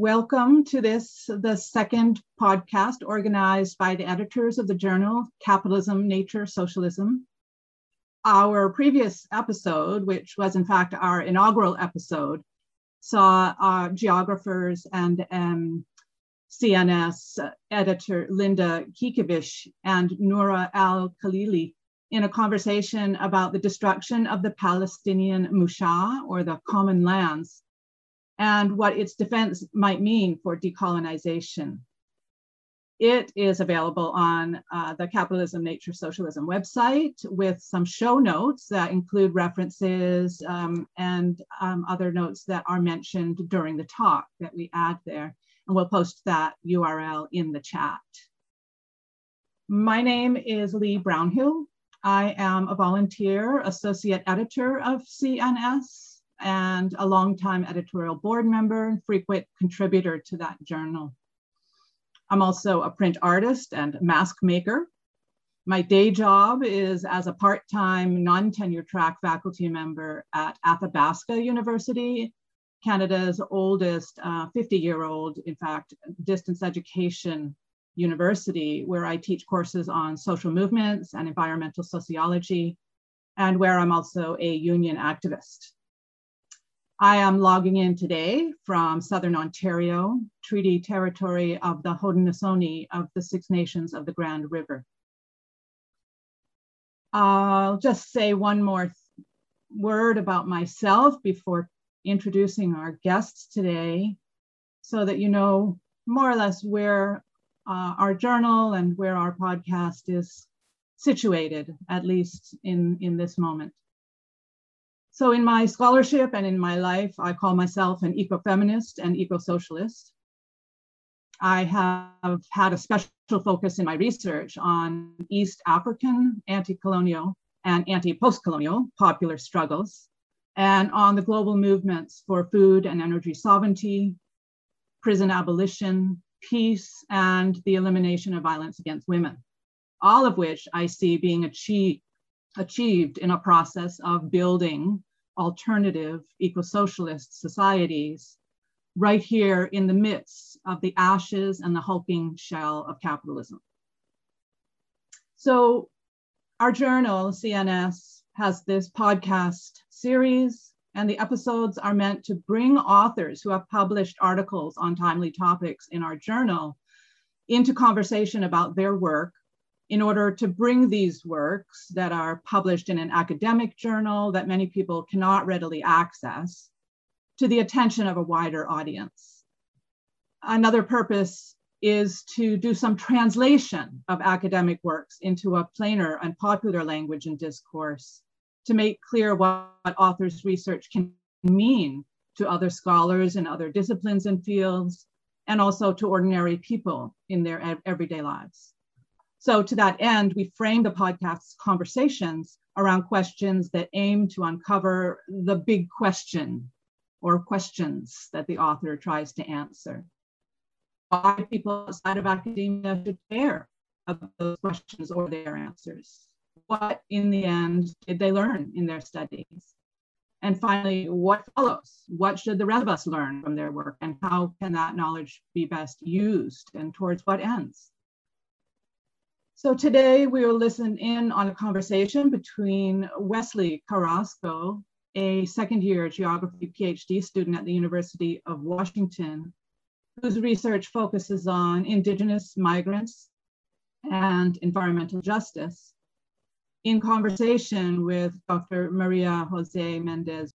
Welcome to the second podcast organized by the editors of the journal, Capitalism, Nature, Socialism. Our previous episode, which was in fact our inaugural episode, saw our geographers and CNS editor Linda Kikavish and Noura Al-Khalili in a conversation about the destruction of the Palestinian Musha, or the common lands, and what its defense might mean for decolonization. It is available on the Capitalism, Nature, Socialism website with some show notes that include references and other notes that are mentioned during the talk that we add there. And we'll post that URL in the chat. My name is Lee Brownhill. I am a volunteer associate editor of CNS and a longtime editorial board member and frequent contributor to that journal. I'm also a print artist and mask maker. My day job is as a part-time non-tenure track faculty member at Athabasca University, Canada's oldest 50-year-old, in fact, distance education university, where I teach courses on social movements and environmental sociology, and where I'm also a union activist. I am logging in today from Southern Ontario, treaty territory of the Haudenosaunee of the Six Nations of the Grand River. I'll just say one more word about myself before introducing our guests today, so that you know more or less where our journal and where our podcast is situated, at least in this moment. So in my scholarship and in my life, I call myself an ecofeminist and eco-socialist. I have had a special focus in my research on East African anti-colonial and anti-post-colonial popular struggles, and on the global movements for food and energy sovereignty, prison abolition, peace, and the elimination of violence against women, all of which I see being achieved in a process of building alternative eco-socialist societies right here in the midst of the ashes and the hulking shell of capitalism. So our journal, CNS, has this podcast series, and the episodes are meant to bring authors who have published articles on timely topics in our journal into conversation about their work, in order to bring these works that are published in an academic journal that many people cannot readily access to the attention of a wider audience. Another purpose is to do some translation of academic works into a plainer and popular language and discourse to make clear what authors' research can mean to other scholars in other disciplines and fields, and also to ordinary people in their everyday lives. So to that end, we frame the podcast's conversations around questions that aim to uncover the big question or questions that the author tries to answer. Why people outside of academia should care about those questions or their answers? What, in the end, did they learn in their studies? And finally, what follows? What should the rest of us learn from their work, and how can that knowledge be best used and towards what ends? So today we will listen in on a conversation between Wesley Carrasco, a second-year geography PhD student at the University of Washington, whose research focuses on indigenous migrants and environmental justice, in conversation with Dr. Maria José Méndez.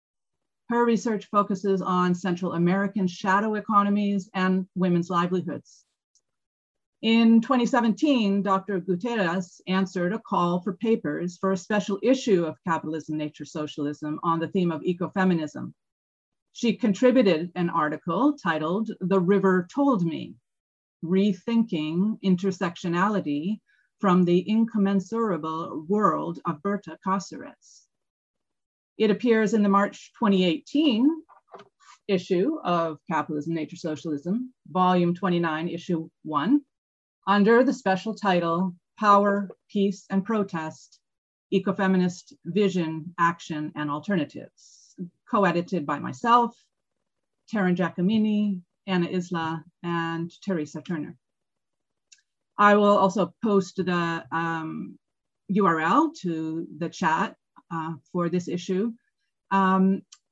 Her research focuses on Central American shadow economies and women's livelihoods. In 2017, Dr. Guterres answered a call for papers for a special issue of Capitalism, Nature, Socialism on the theme of ecofeminism. She contributed an article titled "The River Told Me: Rethinking Intersectionality from the Incommensurable World of Berta Cáceres." It appears in the March 2018 issue of Capitalism, Nature, Socialism, volume 29, issue 1, under the special title, Power, Peace, and Protest, Ecofeminist Vision, Action, and Alternatives, co-edited by myself, Taryn Giacomini, Anna Isla, and Teresa Turner. I will also post the URL to the chat for this issue.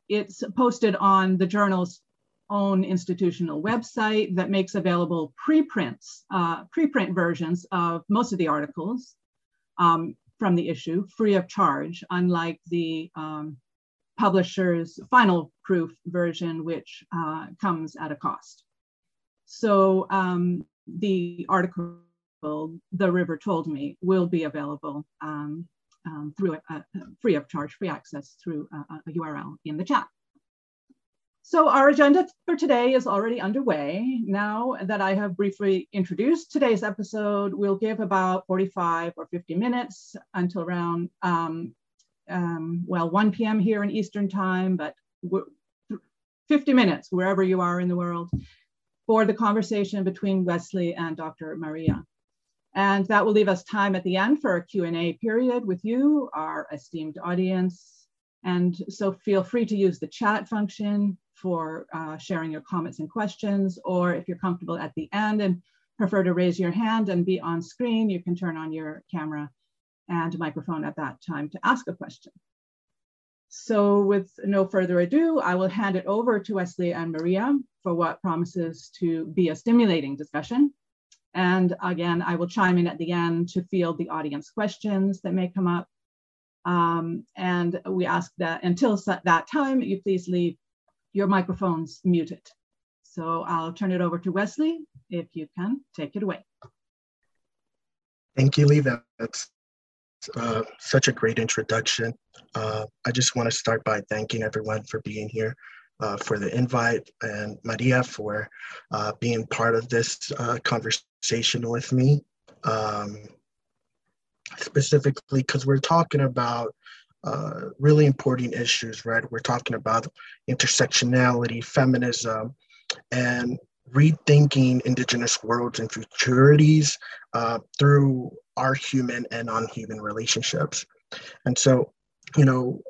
It's posted on the journal's own institutional website that makes available preprints, preprint versions of most of the articles from the issue, free of charge, unlike the publisher's final proof version, which comes at a cost. So the article, The River Told Me, will be available through free of charge, free access through a URL in the chat. So our agenda for today is already underway. Now that I have briefly introduced today's episode, we'll give about 45 or 50 minutes until around, 1 p.m. here in Eastern time, but 50 minutes, wherever you are in the world, for the conversation between Wesley and Dr. Maria. And that will leave us time at the end for a Q&A period with you, our esteemed audience. And so feel free to use the chat function for sharing your comments and questions, or if you're comfortable at the end and prefer to raise your hand and be on screen, you can turn on your camera and microphone at that time to ask a question. So with no further ado, I will hand it over to Wesley and Maria for what promises to be a stimulating discussion. And again, I will chime in at the end to field the audience questions that may come up. And we ask that until that time, you please leave your microphones muted. So I'll turn it over to Wesley, if you can take it away. Thank you, Lee. That's such a great introduction. I just want to start by thanking everyone for being here, for the invite, and Maria for being part of this conversation with me, specifically because we're talking about really important issues, right? We're talking about intersectionality, feminism, and rethinking Indigenous worlds and futurities through our human and non-human relationships. And so, you know,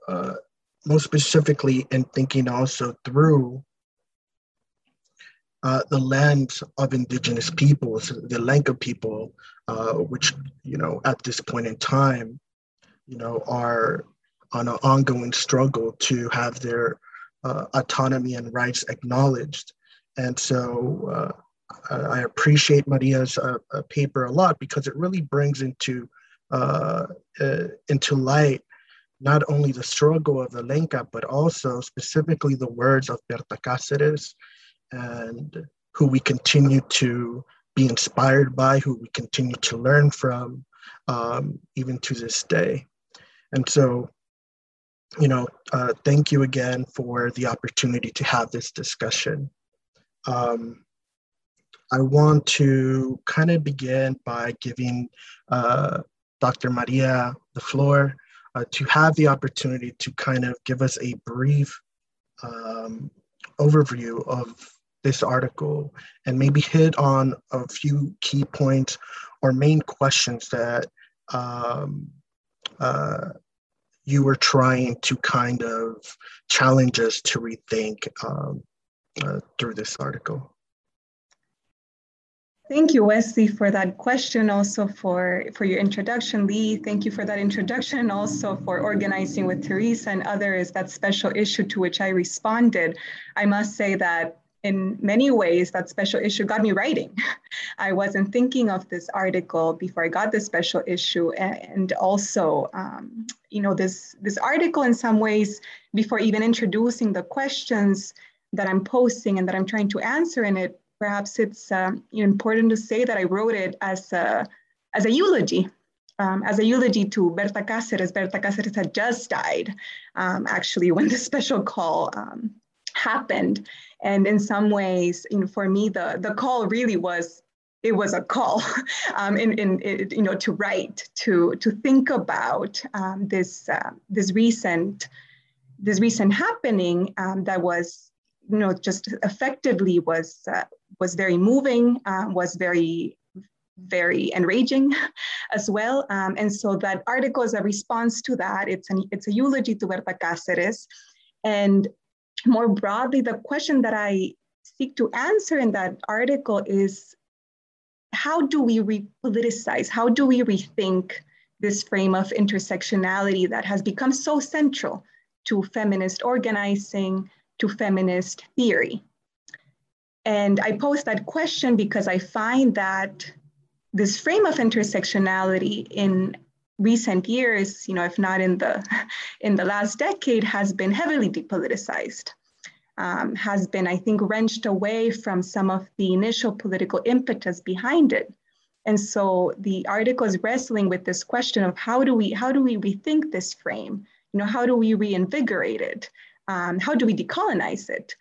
most specifically in thinking also through the lands of Indigenous peoples, the Lenca people, which, you know, at this point in time, you know, are on an ongoing struggle to have their autonomy and rights acknowledged. And so I appreciate Maria's paper a lot because it really brings into light not only the struggle of the Lenca, but also specifically the words of Berta Cáceres, and who we continue to be inspired by, who we continue to learn from, even to this day. And so, you know, thank you again for the opportunity to have this discussion. I want to kind of begin by giving Dr. Maria the floor to have the opportunity to kind of give us a brief overview of this article and maybe hit on a few key points or main questions that you were trying to kind of challenge us to rethink through this article. Thank you, Wesley, for that question, also for your introduction. Lee, thank you for that introduction, also for organizing with Teresa and others that special issue to which I responded. I must say that in many ways, that special issue got me writing. I wasn't thinking of this article before I got this special issue. And also, you know, this article in some ways, before even introducing the questions that I'm posting and that I'm trying to answer in it, perhaps it's important to say that I wrote it as a eulogy to Berta Cáceres. Berta Cáceres had just died, actually, when the special call happened. And in some ways, you know, for me, the call really was a call, to write, to think about this recent happening that was, you know, just effectively was very moving, was very, very enraging as well. And so that article is a response to that. It's a eulogy to Berta Cáceres. And more broadly, the question that I seek to answer in that article is, how do we repoliticize? How do we rethink this frame of intersectionality that has become so central to feminist organizing, to feminist theory? And I pose that question because I find that this frame of intersectionality in recent years, you know, if not in the last decade, has been heavily depoliticized, has been, I think, wrenched away from some of the initial political impetus behind it. And so the article is wrestling with this question of how do we rethink this frame? You know, how do we reinvigorate it? How do we decolonize it?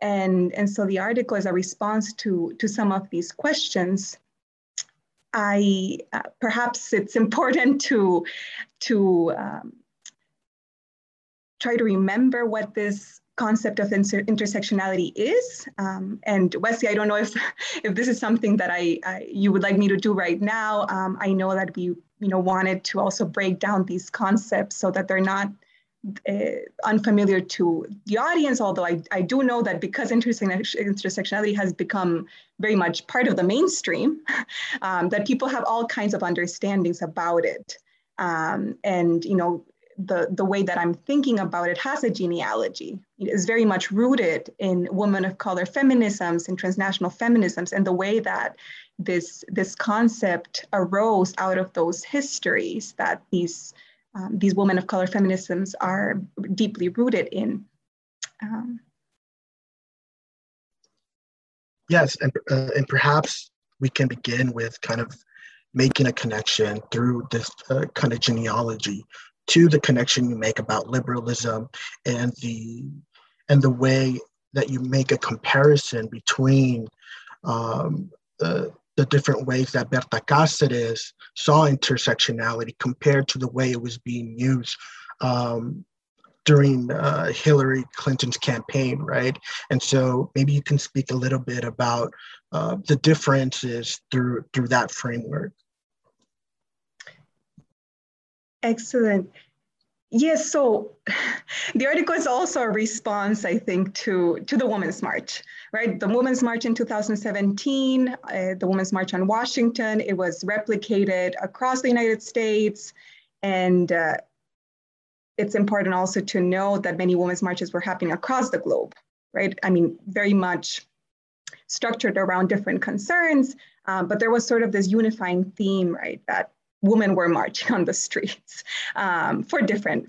And so the article is a response to some of these questions. Perhaps it's important to try to remember what this concept of intersectionality is. And Wesley, I don't know if this is something that you would like me to do right now. I know that we wanted to also break down these concepts so that they're not unfamiliar to the audience, although I do know that because intersectionality has become very much part of the mainstream, that people have all kinds of understandings about it. And the way that I'm thinking about it has a genealogy. It is very much rooted in women of color feminisms and transnational feminisms, and the way that this concept arose out of those histories that these women of color feminisms are deeply rooted in. Yes, and perhaps we can begin with kind of making a connection through this kind of genealogy to the connection you make about liberalism and the way that you make a comparison between the different ways that Berta Cáceres saw intersectionality compared to the way it was being used during Hillary Clinton's campaign, right? And so maybe you can speak a little bit about the differences through that framework. Excellent. Yes, so the article is also a response, I think, to the Women's March, right? The Women's March in 2017, the Women's March on Washington, it was replicated across the United States. And it's important also to know that many women's marches were happening across the globe, right? I mean, very much structured around different concerns, but there was sort of this unifying theme, right? That women were marching on the streets for different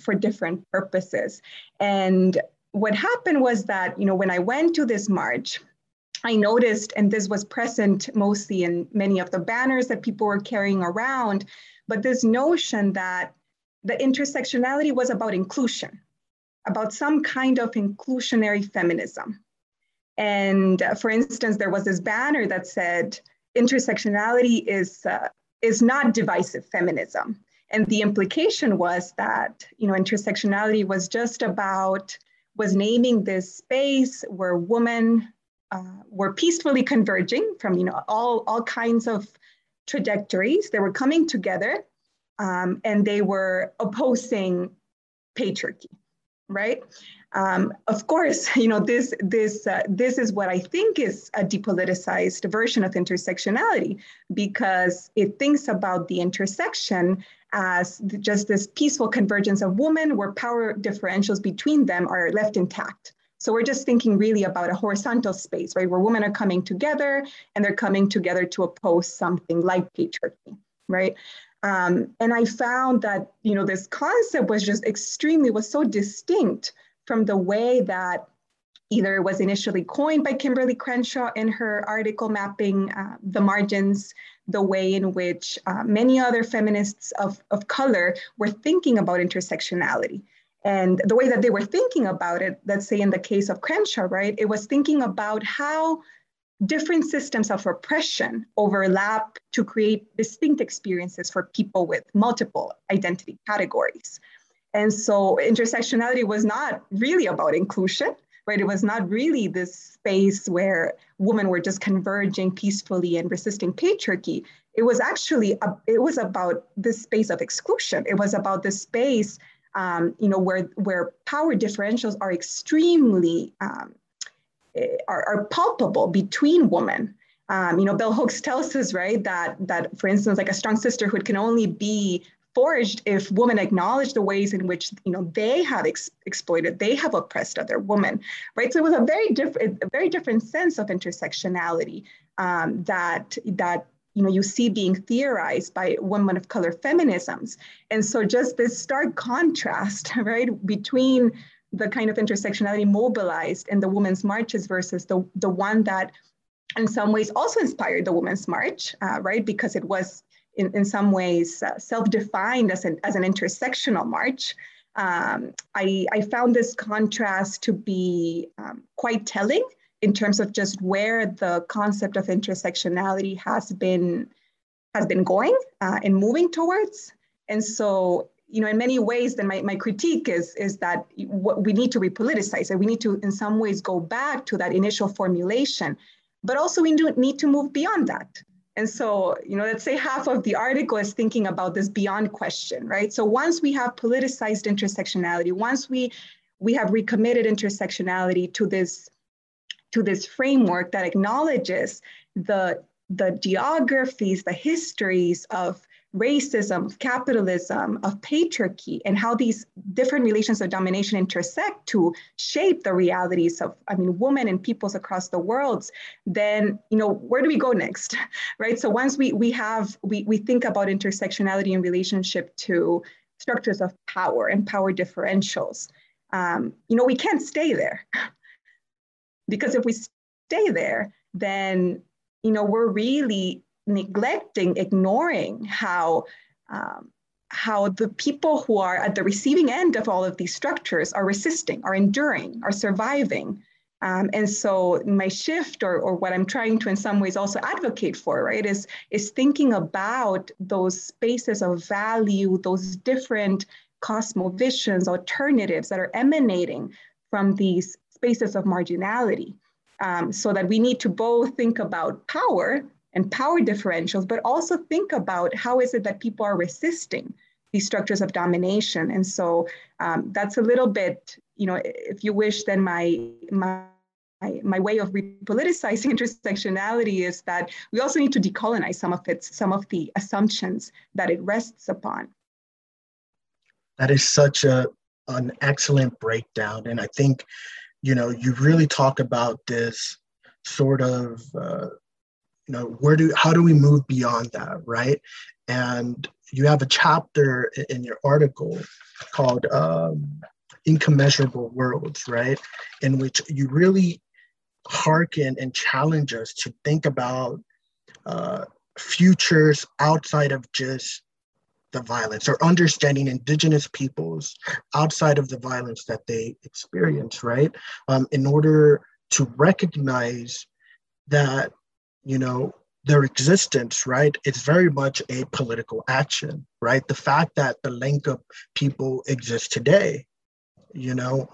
purposes. And what happened was that, when I went to this march, I noticed, and this was present mostly in many of the banners that people were carrying around, but this notion that the intersectionality was about inclusion, about some kind of inclusionary feminism. And for instance, there was this banner that said, intersectionality is not divisive feminism. And the implication was that, intersectionality was just about, was naming this space where women were peacefully converging from, all kinds of trajectories. They were coming together and they were opposing patriarchy, right? Of course, this is what I think is a depoliticized version of intersectionality, because it thinks about the intersection as just this peaceful convergence of women where power differentials between them are left intact. So we're just thinking really about a horizontal space, right, where women are coming together and they're coming together to oppose something like patriarchy, right? And I found that, this concept was just was so distinct from the way that either it was initially coined by Kimberly Crenshaw in her article mapping the margins, the way in which many other feminists of color were thinking about intersectionality. And the way that they were thinking about it, let's say in the case of Crenshaw, right, it was thinking about how different systems of oppression overlap to create distinct experiences for people with multiple identity categories. And so intersectionality was not really about inclusion, right? It was not really this space where women were just converging peacefully and resisting patriarchy. It was actually, it was about this space of exclusion. It was about this space, where power differentials are extremely are palpable between women. You know, bell hooks tells us, right, that for instance, like a strong sisterhood can only be forged if women acknowledge the ways in which, you know, they have exploited, they have oppressed other women, right? So it was a very different sense of intersectionality that you know, you see being theorized by women of color feminisms. And so just this stark contrast, right, between the kind of intersectionality mobilized in the women's marches versus the one that in some ways also inspired the women's march, right? Because it was in some ways self-defined as an intersectional march. I found this contrast to be quite telling in terms of just where the concept of intersectionality has been going and moving towards. And so, you know, in many ways, then my critique is that what we need to repoliticize, and we need to, in some ways, go back to that initial formulation, but also we do need to move beyond that. And so, you know, let's say half of the article is thinking about this beyond question, right? So once we have politicized intersectionality, once we have recommitted intersectionality to this framework that acknowledges the geographies, the histories of racism, of capitalism, of patriarchy, and how these different relations of domination intersect to shape the realities of, I mean, women and peoples across the world, then, you know, where do we go next, right? So once we think about intersectionality in relationship to structures of power and power differentials, you know, we can't stay there. Because if we stay there, then, you know, we're really neglecting, ignoring how the people who are at the receiving end of all of these structures are resisting, are enduring, are surviving. And so my shift, or what I'm trying to in some ways also advocate for, right, is thinking about those spaces of value, those different cosmovisions, alternatives that are emanating from these spaces of marginality, so that we need to both think about power and power differentials, but also think about how is it that people are resisting these structures of domination. And so that's a little bit, you know, if you wish, then my way of repoliticizing intersectionality is that we also need to decolonize some of the assumptions that it rests upon. That is such an excellent breakdown, and I think, you know, you really talk about this sort of, you know, how do we move beyond that, right? And you have a chapter in your article called Incommensurable Worlds, right? In which you really hearken and challenge us to think about futures outside of just the violence, or understanding indigenous peoples outside of the violence that they experience, right? In order to recognize that, you know, their existence, right, it's very much a political action, right? The fact that the Lenca people exist today, you know,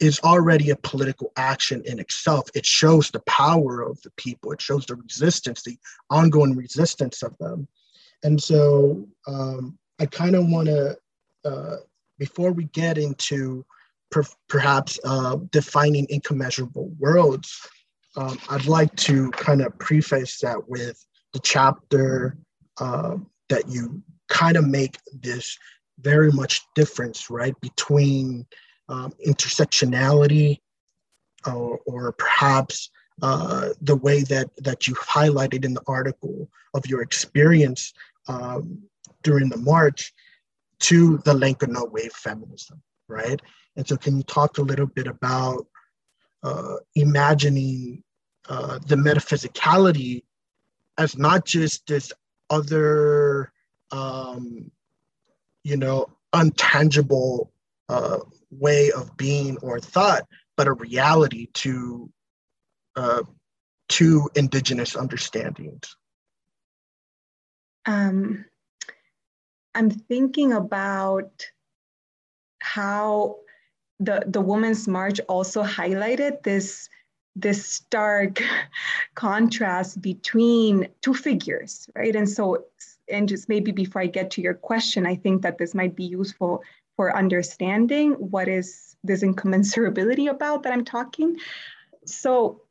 is already a political action in itself. It shows the power of the people. It shows the resistance, the ongoing resistance of them. And so I kind of want to, before we get into perhaps defining incommensurable worlds, I'd like to kind of preface that with the chapter that you kind of make this very much difference, right, between intersectionality or perhaps the way that you highlighted in the article of your experience during the march to the Lenca No Wave feminism, right? And so can you talk a little bit about imagining the metaphysicality as not just this other, you know, untangible way of being or thought, but a reality to indigenous understandings? I'm thinking about how the Women's March also highlighted this stark contrast between two figures, right? And so, and just maybe before I get to your question, I think that this might be useful for understanding what is this incommensurability about that I'm talking. So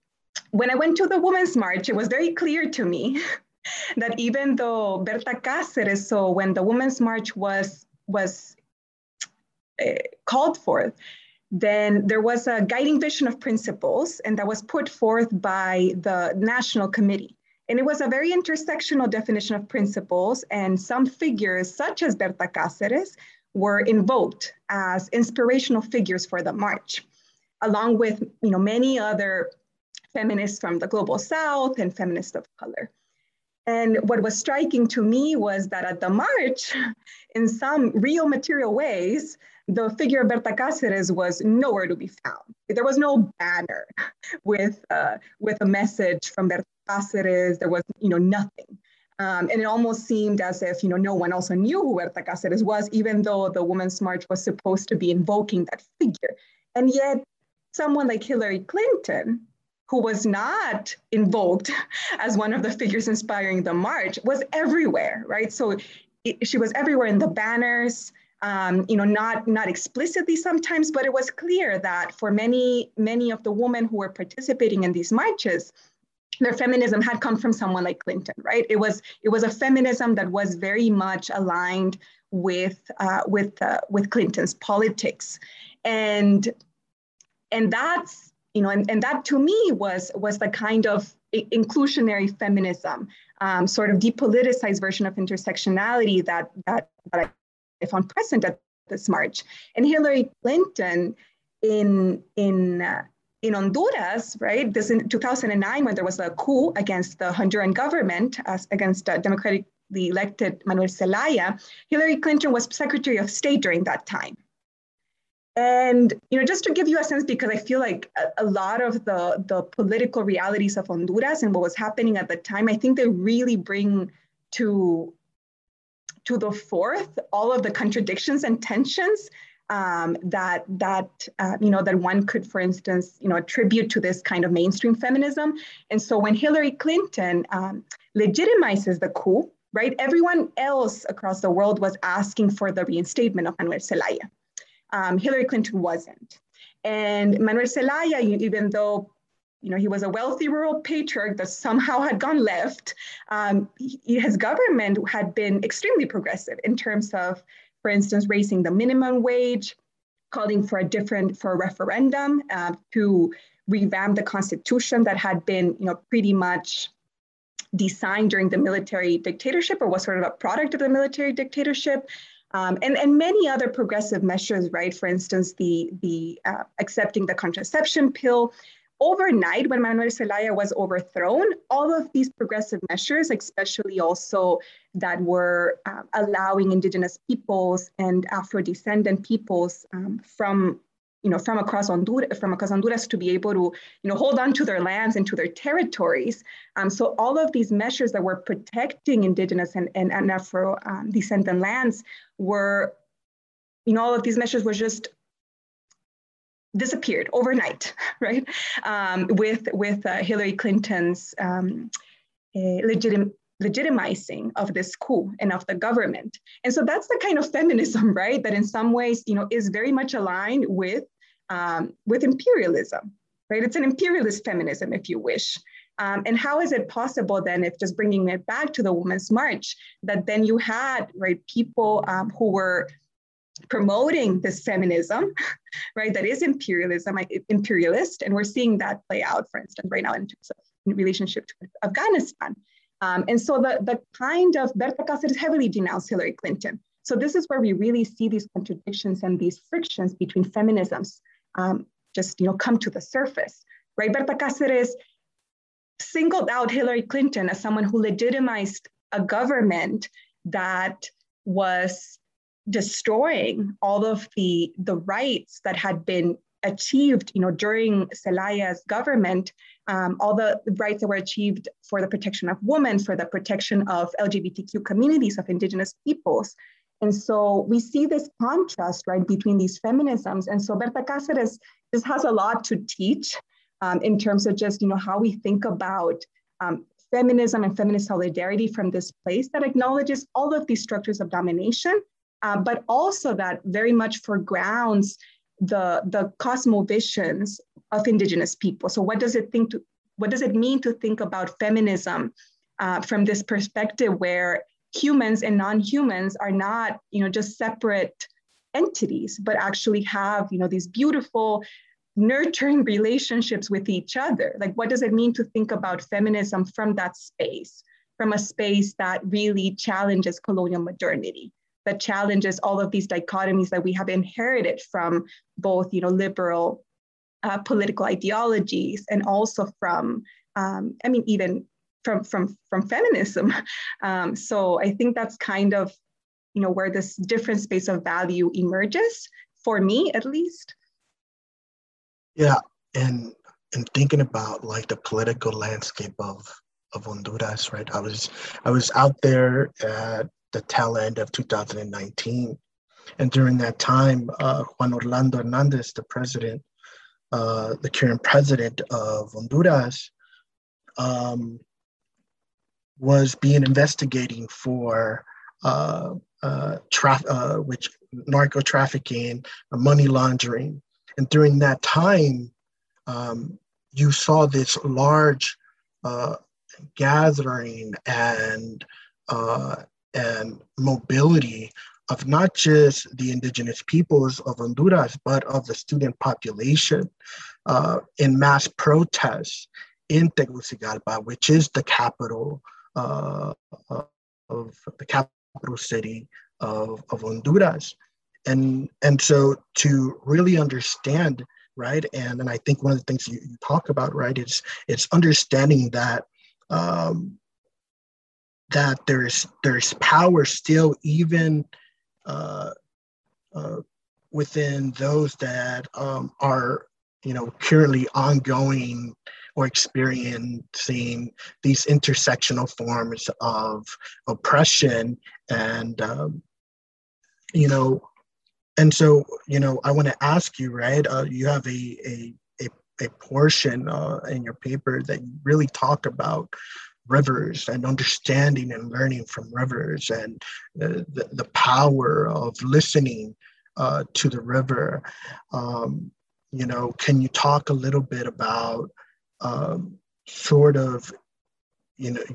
when I went to the Women's March, it was very clear to me that even though Berta Cáceres, so when the Women's March was called forth, then there was a guiding vision of principles, and that was put forth by the National Committee. And it was a very intersectional definition of principles, and some figures such as Berta Cáceres were invoked as inspirational figures for the march, along with, you know, many other feminists from the Global South and feminists of color. And what was striking to me was that at the march, in some real material ways, the figure of Berta Cáceres was nowhere to be found. There was no banner with a message from Berta Cáceres. There was, you know, nothing. And it almost seemed as if, you know, no one also knew who Berta Cáceres was, even though the Women's March was supposed to be invoking that figure. And yet someone like Hillary Clinton, who was not invoked as one of the figures inspiring the march, was everywhere, right? So she was everywhere in the banners, you know, not explicitly sometimes, but it was clear that for many of the women who were participating in these marches, their feminism had come from someone like Clinton, right? It was a feminism that was very much aligned with Clinton's politics, and that's, you know, and that to me was the kind of inclusionary feminism, sort of depoliticized version of intersectionality that I found present at this march. And Hillary Clinton in Honduras, right? This in 2009, when there was a coup against the Honduran government, against democratically elected Manuel Zelaya, Hillary Clinton was Secretary of State during that time. And, you know, just to give you a sense, because I feel like a lot of the political realities of Honduras and what was happening at the time, I think they really bring to the forth all of the contradictions and tensions that one could, for instance, you know, attribute to this kind of mainstream feminism. And so when Hillary Clinton legitimizes the coup, right, everyone else across the world was asking for the reinstatement of Manuel Zelaya. Hillary Clinton wasn't. And Manuel Zelaya, even though, you know, he was a wealthy rural patriarch that somehow had gone left, his government had been extremely progressive in terms of, for instance, raising the minimum wage, calling for a referendum to revamp the constitution that had been, you know, pretty much designed during the military dictatorship, or was sort of a product of the military dictatorship. And many other progressive measures, right? For instance, the accepting the contraception pill. Overnight, when Manuel Zelaya was overthrown, all of these progressive measures, especially also that were allowing indigenous peoples and Afro-descendant peoples from across Honduras to be able to, you know, hold on to their lands and to their territories. So all of these measures that were protecting indigenous and Afro-descendant lands were, you know, all of these measures were just disappeared overnight, right? With Hillary Clinton's legitimizing of this coup and of the government. And so that's the kind of feminism, right, that in some ways, you know, is very much aligned with imperialism, right? It's an imperialist feminism, if you wish. And how is it possible then, if just bringing it back to the Women's March, that then you had, right, people who were promoting this feminism, right, that is imperialist, and we're seeing that play out, for instance, right now in terms of in relationship to Afghanistan. And so the kind of Berta Cáceres heavily denounced Hillary Clinton. So this is where we really see these contradictions and these frictions between feminisms just, you know, come to the surface, right? Berta Cáceres singled out Hillary Clinton as someone who legitimized a government that was destroying all of the rights that had been achieved, you know, during Zelaya's government, all the rights that were achieved for the protection of women, for the protection of LGBTQ communities, of indigenous peoples. And so we see this contrast, right, between these feminisms. And so Berta Cáceres just has a lot to teach in terms of just, you know, how we think about feminism and feminist solidarity from this place that acknowledges all of these structures of domination, but also that very much foregrounds the cosmovisions of Indigenous people. So what does it mean to think about feminism from this perspective where humans and non-humans are not, just separate entities, but actually have, these beautiful, nurturing relationships with each other? Like, what does it mean to think about feminism from that space, from a space that really challenges colonial modernity, that challenges all of these dichotomies that we have inherited from both, liberal political ideologies, and also from, even from feminism. So I think that's kind of, where this different space of value emerges, for me at least. Yeah, and thinking about like the political landscape of Honduras, right? I was out there at the tail end of 2019, and during that time, Juan Orlando Hernandez, the president, the current president of Honduras, was being investigated for narco trafficking, money laundering. And during that time, you saw this large gathering and mobility of not just the indigenous peoples of Honduras, but of the student population in mass protests in Tegucigalpa, which is the capital of the capital city of Honduras. And so to really understand, right, and I think one of the things you talk about, right, it's understanding that that there's power still even within those that are currently ongoing or experiencing these intersectional forms of oppression and And so, I want to ask you, right? You have a portion in your paper that really talk about rivers and understanding and learning from rivers, and the power of listening to the river. Can you talk a little bit about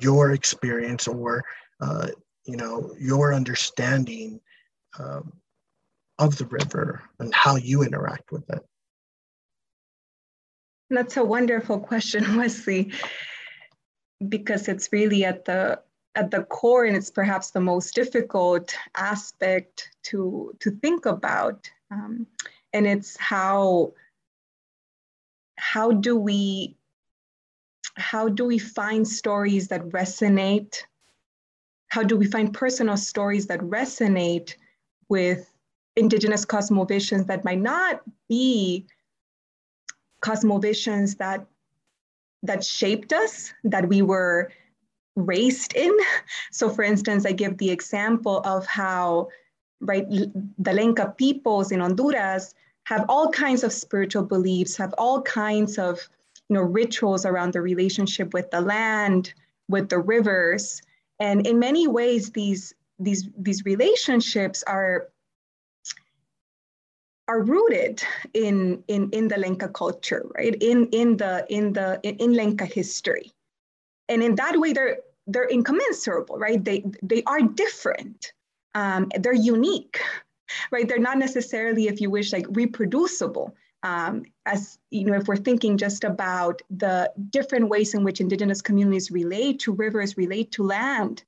your experience or your understanding of the river and how you interact with it? That's a wonderful question, Wesley, because it's really at the core, and it's perhaps the most difficult aspect to think about. And it's how do we find stories that resonate? How do we find personal stories that resonate with Indigenous cosmovisions that might not be cosmovisions that shaped us, that we were raised in? So for instance, I give the example of how, right, the Lenca peoples in Honduras have all kinds of spiritual beliefs, have all kinds of rituals around the relationship with the land, with the rivers. And in many ways, these relationships are rooted in the Lenca culture, right? In Lenca history, and in that way they're incommensurable, right? They are different. They're unique, right? They're not necessarily, if you wish, like reproducible. If we're thinking just about the different ways in which Indigenous communities relate to rivers, relate to land,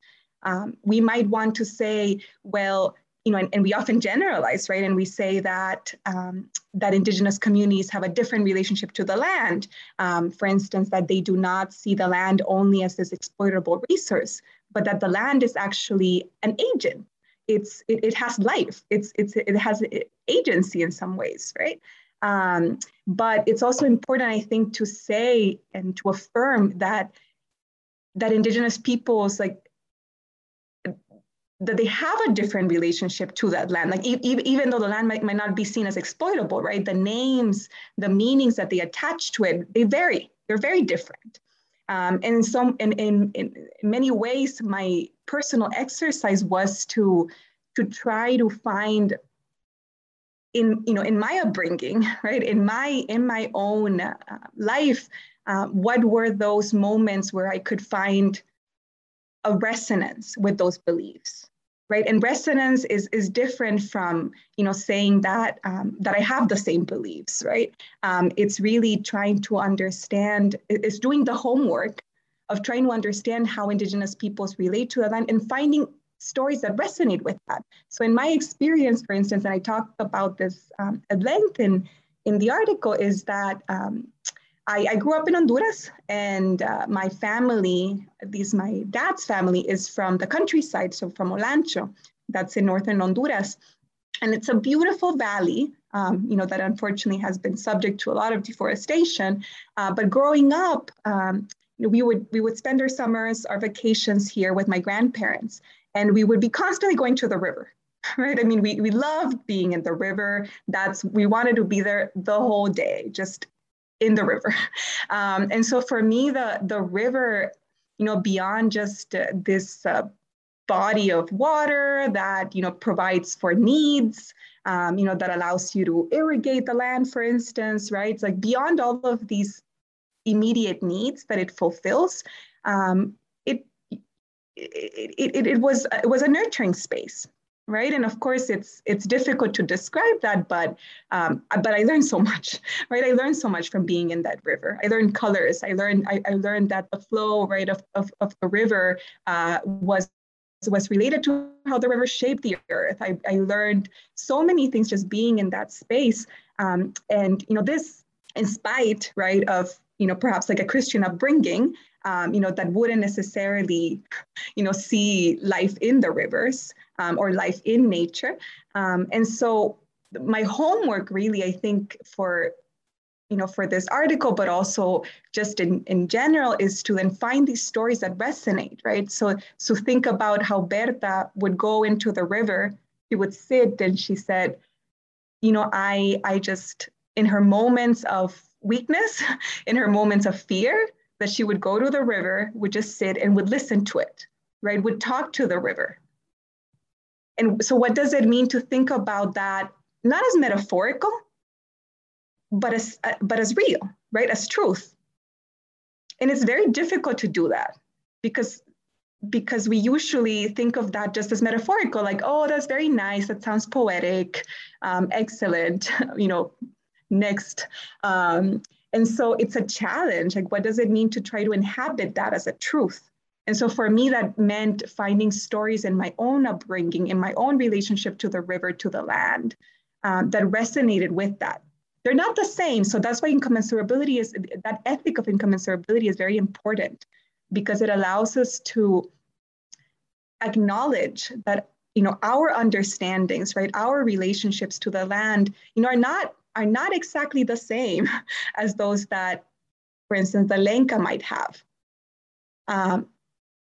we might want to say, well, and we often generalize, right? And we say that that Indigenous communities have a different relationship to the land. For instance, that they do not see the land only as this exploitable resource, but that the land is actually an agent. It has life. It has agency in some ways, right? But it's also important, I think, to say and to affirm that Indigenous peoples, that they have a different relationship to that land. Like even though the land might not be seen as exploitable, right? The names, the meanings that they attach to it, they vary. They're very different. And in many ways, my personal exercise was to try to find in my upbringing, right, in my own life, what were those moments where I could find a resonance with those beliefs, right? And resonance is different from, saying that that I have the same beliefs, right? It's really trying to understand. It's doing the homework of trying to understand how Indigenous peoples relate to the land and finding stories that resonate with that. So in my experience, for instance, and I talked about this at length in the article, is that I grew up in Honduras, and my family, at least my dad's family, is from the countryside, so from Olancho, that's in northern Honduras. And it's a beautiful valley, that unfortunately has been subject to a lot of deforestation. But growing up, we would spend our summers, our vacations here with my grandparents, and we would be constantly going to the river, right? I mean, we loved being in the river. We wanted to be there the whole day, just in the river. And so for me, the river, beyond just this body of water that, provides for needs, that allows you to irrigate the land, for instance, right? It's like beyond all of these immediate needs that it fulfills, it was a nurturing space, right? And of course, it's difficult to describe that, but I learned so much, right? I learned so much from being in that river. I learned colors. I learned that the flow, right, of the river was related to how the river shaped the earth. I learned so many things just being in that space, and this, in spite, right, of perhaps like a Christian upbringing, that wouldn't necessarily, see life in the rivers or life in nature. And so my homework really, I think, for, for this article, but also just in general, is to then find these stories that resonate, right? So think about how Berta would go into the river. She would sit and she said, I just, in her moments of weakness, in her moments of fear, that she would go to the river, would just sit and would listen to it, right? Would talk to the river. And so what does it mean to think about that, not as metaphorical, but as real, right? As truth. And it's very difficult to do that because we usually think of that just as metaphorical, like, oh, that's very nice. That sounds poetic, excellent, next. And so it's a challenge, like what does it mean to try to inhabit that as a truth? And so for me, that meant finding stories in my own upbringing, in my own relationship to the river, to the land, that resonated with that. They're not the same. So that's why incommensurability is, that ethic of incommensurability is very important, because it allows us to acknowledge that, our understandings, right, our relationships to the land, are not exactly the same as those that, for instance, the Lenca might have.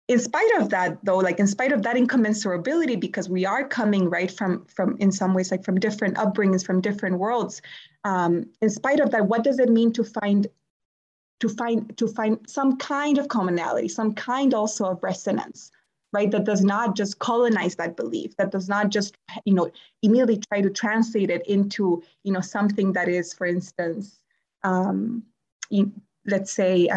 In spite of that, though, like in spite of that incommensurability, because we are coming right from in some ways, like from different upbringings, from different worlds. In spite of that, what does it mean to find some kind of commonality, some kind also of resonance, right? That does not just colonize that belief, that does not just, immediately try to translate it into, something that is, for instance, let's say,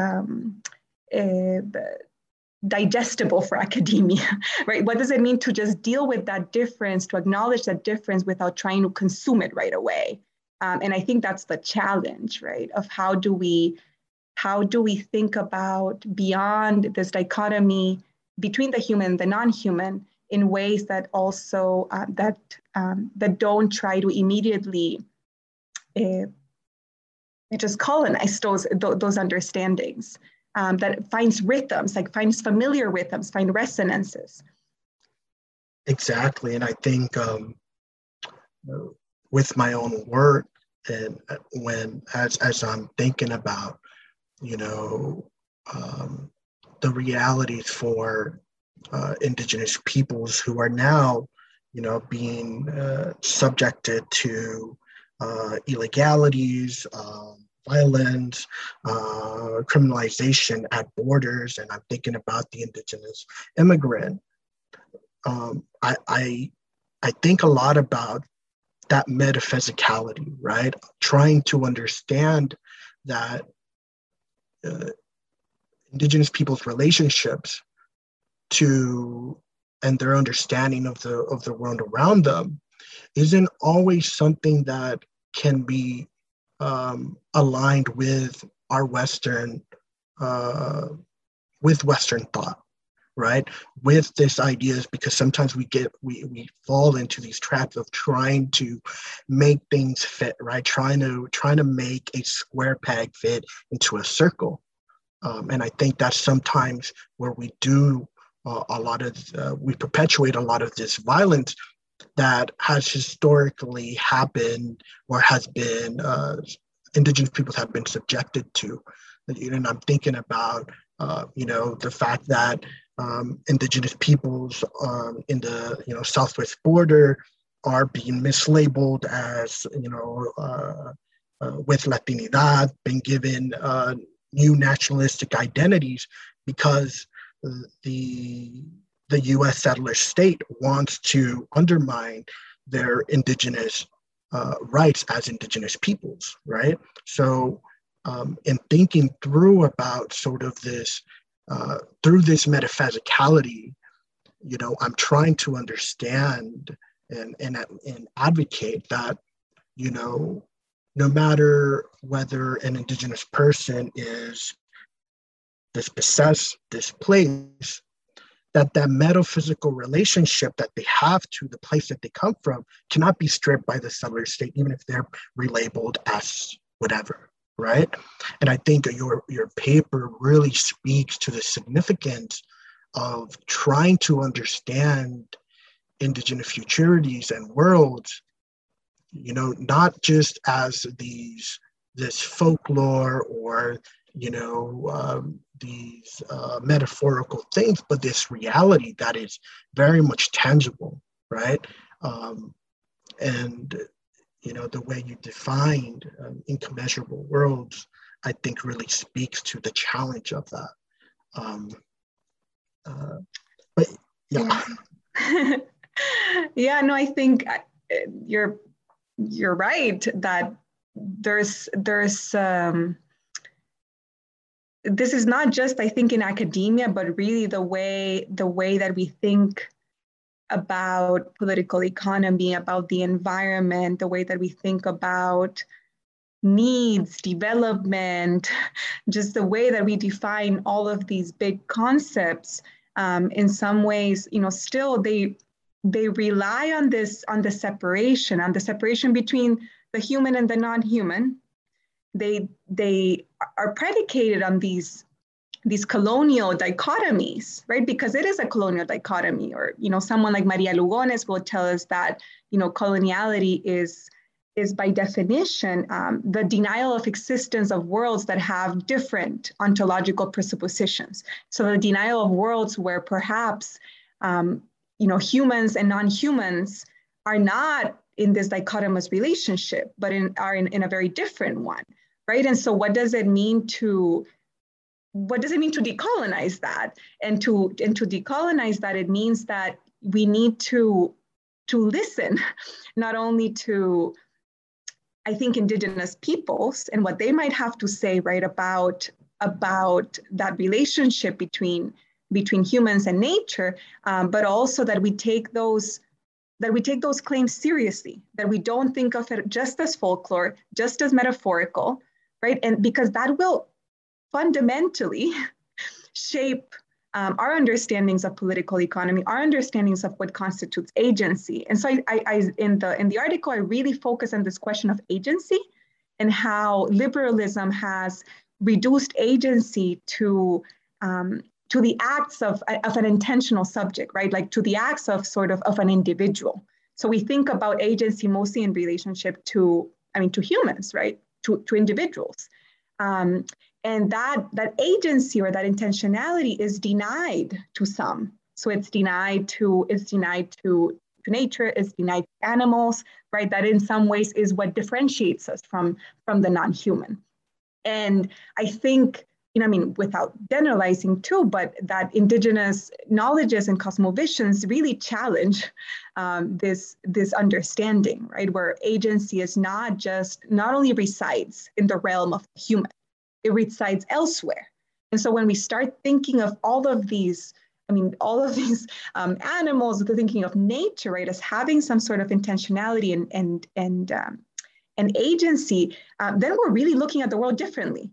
digestible for academia, right? What does it mean to just deal with that difference, to acknowledge that difference without trying to consume it right away? And I think that's the challenge, right? Of how do we think about beyond this dichotomy between the human and the non-human in ways that also that don't try to immediately just colonize those understandings, that finds rhythms, like finds familiar rhythms, find resonances. Exactly, and I think with my own work, and when as I'm thinking about, the realities for Indigenous peoples who are now, being subjected to illegalities, violence, criminalization at borders, and I'm thinking about the Indigenous immigrant. I think a lot about that metaphysicality, right? Trying to understand that Indigenous people's relationships to, and their understanding of the world around them isn't always something that can be aligned with our Western, with Western thought, right? With this ideas, because sometimes we get, we fall into these traps of trying to make things fit, right? Trying to make a square peg fit into a circle. And I think that's sometimes where we do a lot of, we perpetuate a lot of this violence that has historically happened or has been, Indigenous peoples have been subjected to. And I'm thinking about, you know, the fact that Indigenous peoples in the, you know, Southwest border are being mislabeled as, you know, with Latinidad, being given new nationalistic identities because the U.S. settler state wants to undermine their Indigenous rights as Indigenous peoples, right? So in thinking through about sort of this, through this metaphysicality, you know, I'm trying to understand and advocate that, you know, no matter whether an Indigenous person is dispossessed, displaced, that that metaphysical relationship that they have to the place that they come from cannot be stripped by the settler state, even if they're relabeled as whatever, right? And I think your paper really speaks to the significance of trying to understand Indigenous futurities and worlds, you know, not just as these, this folklore or, you know, these metaphorical things, but this reality that is very much tangible, right? And, you know, the way you defined incommensurable worlds, I think really speaks to the challenge of that. But yeah. Yeah, no, I think you're right that there's this is not just, I think, in academia, but really the way that we think about political economy, about the environment, the way that we think about needs, development, just the way that we define all of these big concepts. In some ways, you know, still they rely on this, on the separation between the human and the non-human. They are predicated on these colonial dichotomies, right? Because it is a colonial dichotomy, or, you know, someone like Maria Lugones will tell us that, you know, coloniality is by definition the denial of existence of worlds that have different ontological presuppositions. So the denial of worlds where perhaps, you know, humans and non-humans are not in this dichotomous relationship, but are in a very different one, right? And so what does it mean to decolonize that? And to decolonize that, it means that we need to listen, not only to, I think, Indigenous peoples and what they might have to say, right, about that relationship between humans and nature, but also that we take those claims seriously, that we don't think of it just as folklore, just as metaphorical, right? And because that will fundamentally shape our understandings of political economy, our understandings of what constitutes agency. And so I in the article, I really focus on this question of agency and how liberalism has reduced agency to the acts of an intentional subject, right? Like to the acts of sort of an individual. So we think about agency mostly in relationship to humans, right? To individuals. And that agency or that intentionality is denied to some. So it's denied to nature, it's denied to animals, right? That in some ways is what differentiates us from the non-human. And I think, you know, I mean, without generalizing too, but that indigenous knowledges and cosmovisions really challenge this understanding, right? Where agency is not only resides in the realm of the human, it resides elsewhere. And so when we start thinking of all of these, I mean, all of these animals, the thinking of nature, right, as having some sort of intentionality and agency, then we're really looking at the world differently.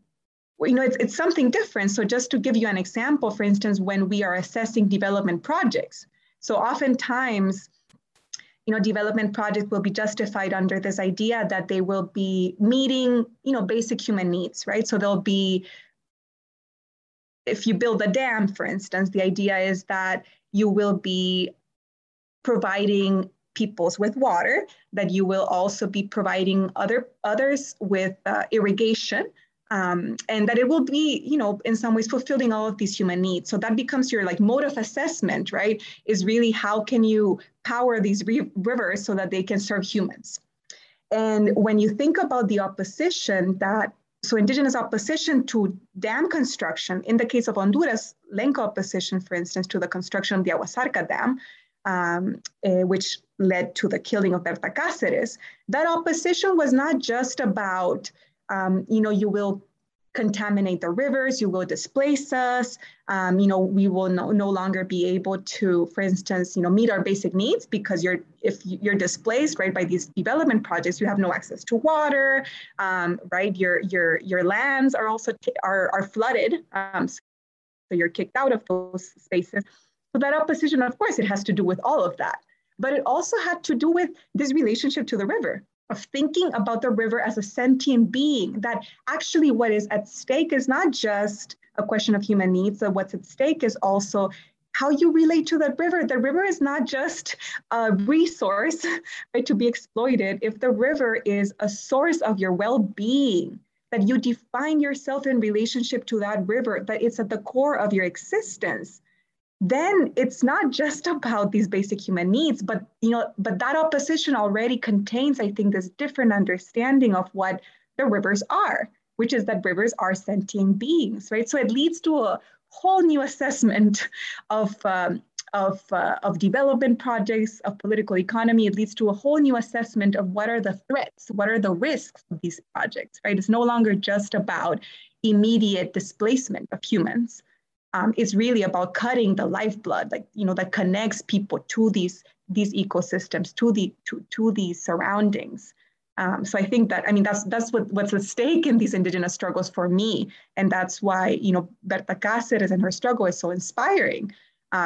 Well, you know, it's something different. So just to give you an example, for instance, when we are assessing development projects, so oftentimes, you know, development projects will be justified under this idea that they will be meeting, you know, basic human needs, right? So they'll be, if you build a dam, for instance, the idea is that you will be providing peoples with water, that you will also be providing others with irrigation, and that it will be, you know, in some ways fulfilling all of these human needs. So that becomes your like mode of assessment, right? Is really how can you power these rivers so that they can serve humans? And when you think about the opposition that, so indigenous opposition to dam construction, in the case of Honduras, Lenca opposition, for instance, to the construction of the Agua Zarca Dam, which led to the killing of Berta Cáceres, that opposition was not just about, you know, you will contaminate the rivers, you will displace us, you know, we will no longer be able to, for instance, you know, meet our basic needs because if you're displaced, right, by these development projects, you have no access to water, right? Your lands are also are flooded, so you're kicked out of those spaces. So that opposition, of course, it has to do with all of that, but it also had to do with this relationship to the river, of thinking about the river as a sentient being, that actually what is at stake is not just a question of human needs, but what's at stake is also how you relate to that river. The river is not just a resource, right, to be exploited. If the river is a source of your well-being, that you define yourself in relationship to that river, that it's at the core of your existence, then it's not just about these basic human needs, but, you know, but that opposition already contains, I think, this different understanding of what the rivers are, which is that rivers are sentient beings, right? So it leads to a whole new assessment of development projects, of political economy. It leads to a whole new assessment of what are the threats, what are the risks of these projects, right? It's no longer just about immediate displacement of humans. It's really about cutting the lifeblood, like, you know, that connects people to these ecosystems, to these surroundings. So I think that, I mean, that's what's at stake in these indigenous struggles for me, and that's why, you know, Berta Cáceres and her struggle is so inspiring,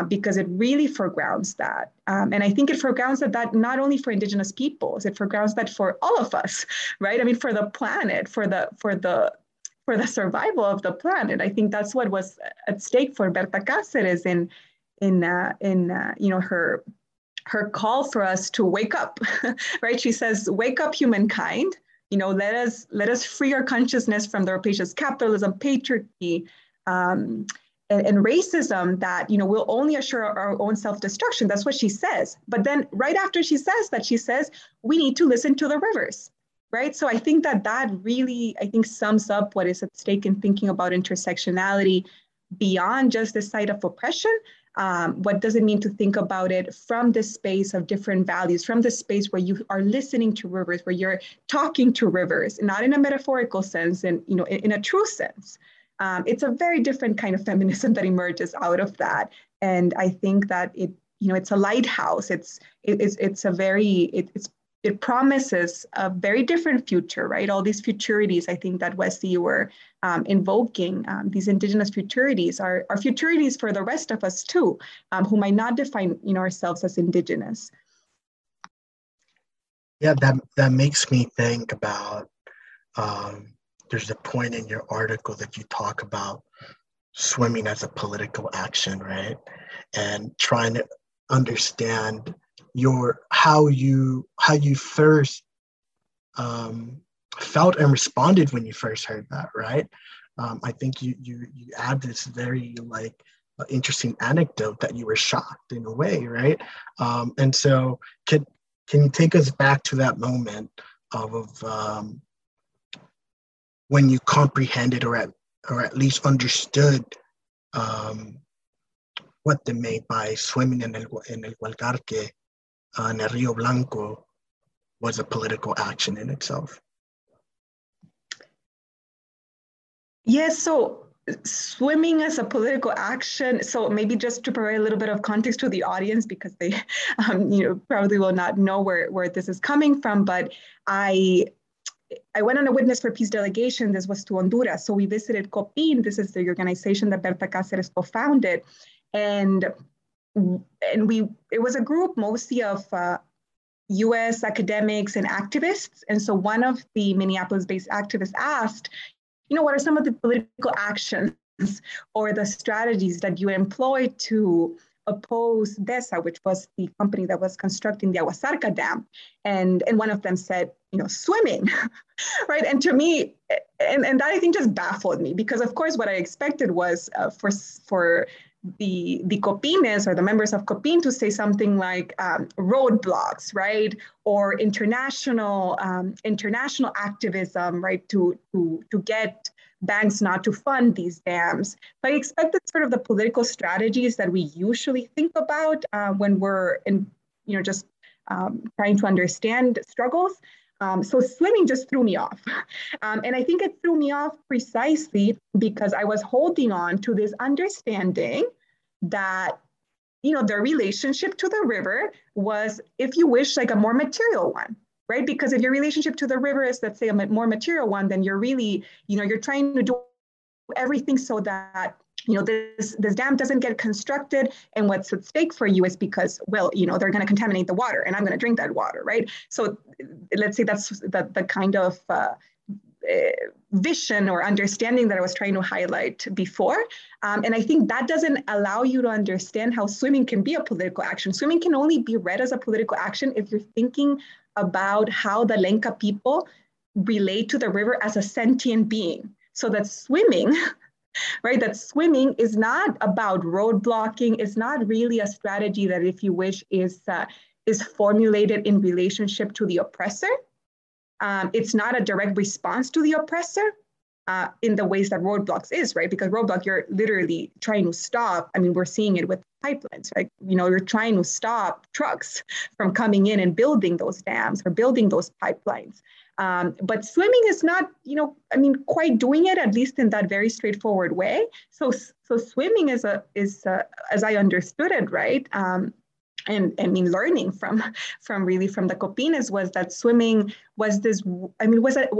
because it really foregrounds that, and I think it foregrounds that not only for indigenous peoples, it foregrounds that for all of us, right? I mean, for the planet, for the survival of the planet. I think that's what was at stake for Berta Cáceres in you know, her call for us to wake up, right? She says, wake up, humankind, you know, let us free our consciousness from the rapacious capitalism, patriarchy, and racism that, you know, will only assure our own self-destruction. That's what she says. But then right after she says that, she says, we need to listen to the rivers. Right, so I think that really, I think, sums up what is at stake in thinking about intersectionality beyond just the side of oppression. What does it mean to think about it from the space of different values, from the space where you are listening to rivers, where you're talking to rivers, not in a metaphorical sense, and, you know, in a true sense. It's a very different kind of feminism that emerges out of that, and I think that it, you know, it's a lighthouse. It promises a very different future, right? All these futurities, I think, that Wesley, you were invoking, these indigenous futurities are futurities for the rest of us too, who might not define, you know, ourselves as indigenous. Yeah, that makes me think about, there's a point in your article that you talk about swimming as a political action, right? And trying to understand how you first felt and responded when you first heard that, right? I think you add this very like interesting anecdote that you were shocked in a way, right? And so can you take us back to that moment of when you comprehended, or at or at least understood what they made by swimming in el Hualcarque and the Rio Blanco was a political action in itself. Yes, so swimming as a political action. So maybe just to provide a little bit of context to the audience, because they, probably will not know where this is coming from. But I went on a Witness for Peace delegation. This was to Honduras. So we visited COPINH. This is the organization that Berta Cáceres co-founded, and it was a group mostly of U.S. academics and activists. And so one of the Minneapolis-based activists asked, what are some of the political actions or the strategies that you employed to oppose DESA, which was the company that was constructing the Agua Zarca Dam? And one of them said, swimming, right? And to me, and that I think just baffled me, because of course what I expected was for the COPINHs or the members of COPINH to say something like roadblocks, right? Or international activism, right? To get banks not to fund these dams. So I expected sort of the political strategies that we usually think about when we're trying to understand struggles. So swimming just threw me off. And I think it threw me off precisely because I was holding on to this understanding that, their relationship to the river was, if you wish, like a more material one, right? Because if your relationship to the river is, let's say, a more material one, then you're really, you're trying to do everything so that, this dam doesn't get constructed, and what's at stake for you is because, well, they're going to contaminate the water and I'm going to drink that water, right? So let's say that's the kind of vision or understanding that I was trying to highlight before. And I think that doesn't allow you to understand how swimming can be a political action. Swimming can only be read as a political action if you're thinking about how the Lenca people relate to the river as a sentient being. So that swimming, right? That swimming is not about road blocking. It's not really a strategy that, if you wish, is formulated in relationship to the oppressor. It's not a direct response to the oppressor in the ways that roadblocks is, right? Because roadblock, you're literally trying to stop. I mean, we're seeing it with pipelines, right? You're trying to stop trucks from coming in and building those dams or building those pipelines. But swimming is not, quite doing it, at least in that very straightforward way. So swimming is as I understood it, right? And I mean, learning from the COPINHs was that swimming was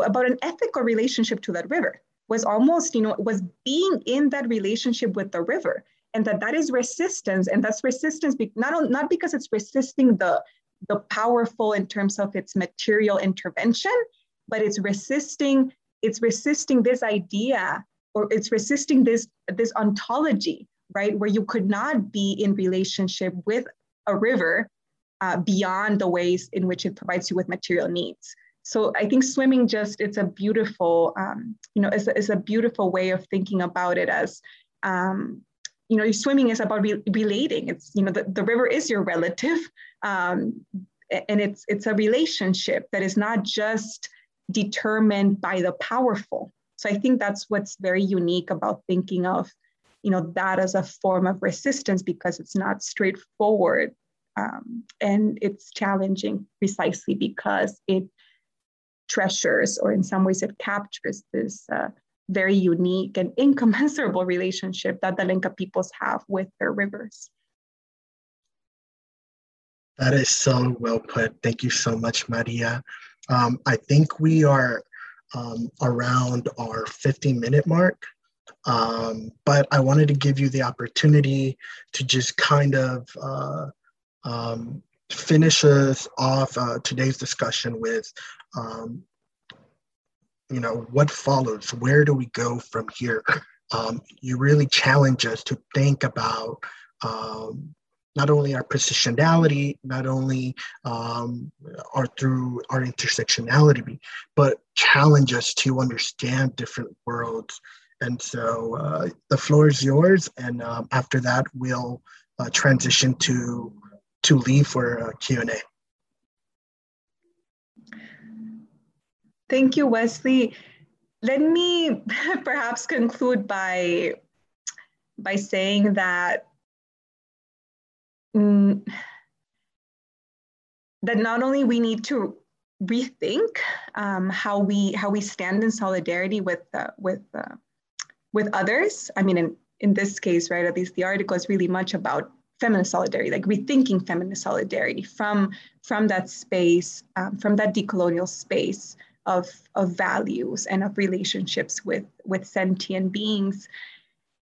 about an ethical relationship to that river. Was almost, was being in that relationship with the river, and that is resistance, and that's resistance not because it's resisting the powerful in terms of its material intervention, but it's resisting this idea, or it's resisting this ontology, right? Where you could not be in relationship with a river beyond the ways in which it provides you with material needs. So I think swimming it's a beautiful, it's a beautiful way of thinking about it as, swimming is about relating. It's, the river is your relative, and it's a relationship that is not just determined by the powerful. So I think that's what's very unique about thinking of, that as a form of resistance, because it's not straightforward, and it's challenging precisely because it treasures, or in some ways it captures, this very unique and incommensurable relationship that the Lenca peoples have with their rivers. That is so well put. Thank you so much, Maria. I think we are around our 15-minute mark, but I wanted to give you the opportunity to just kind of finish us off today's discussion with what follows. Where do we go from here? You really challenge us to think about not only our positionality, not only through our intersectionality, but challenge us to understand different worlds. And so the floor is yours. And after that, we'll transition to Lee for Q&A. Thank you, Wesley. Let me perhaps conclude by saying that not only we need to rethink how we stand in solidarity with others. I mean, in this case, right? At least the article is really much about feminist solidarity, like rethinking feminist solidarity from that space, from that decolonial space of values and of relationships with sentient beings.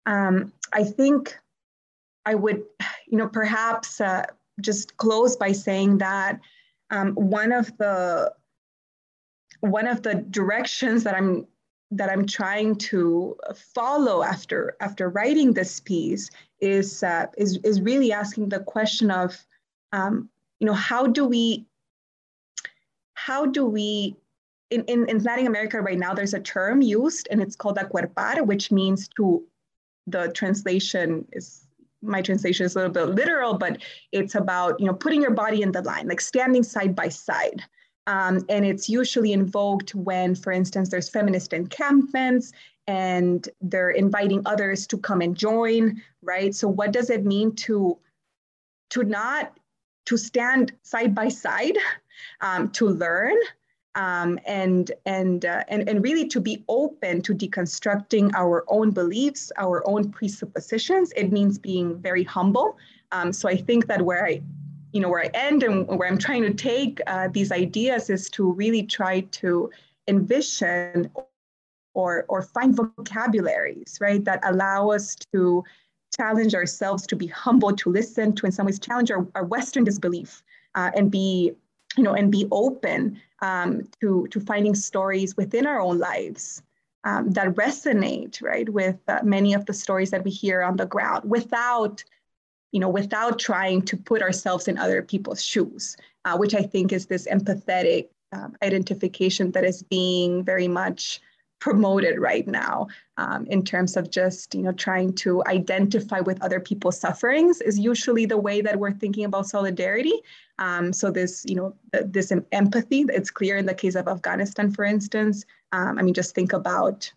I think I would, perhaps just close by saying that one of the directions that I'm trying to follow after writing this piece is really asking the question of how do we in Latin America right now there's a term used and it's called acuerpar, which means to the translation is. My translation is a little bit literal, but it's about putting your body in the line, like standing side by side. And it's usually invoked when, for instance, there's feminist encampments and they're inviting others to come and join, right? So what does it mean to stand side by side, to learn, and really to be open to deconstructing our own beliefs, our own presuppositions? It means being very humble. So I think that where I end and where I'm trying to take these ideas is to really try to envision or find vocabularies, right, that allow us to challenge ourselves to be humble, to listen, to in some ways challenge our Western disbelief, and be and be open to finding stories within our own lives that resonate, right, with many of the stories that we hear on the ground, without trying to put ourselves in other people's shoes, which I think is this empathetic identification that is being very much promoted right now, in terms of just trying to identify with other people's sufferings is usually the way that we're thinking about solidarity. So this this empathy, it's clear in the case of Afghanistan, for instance. I mean, just think about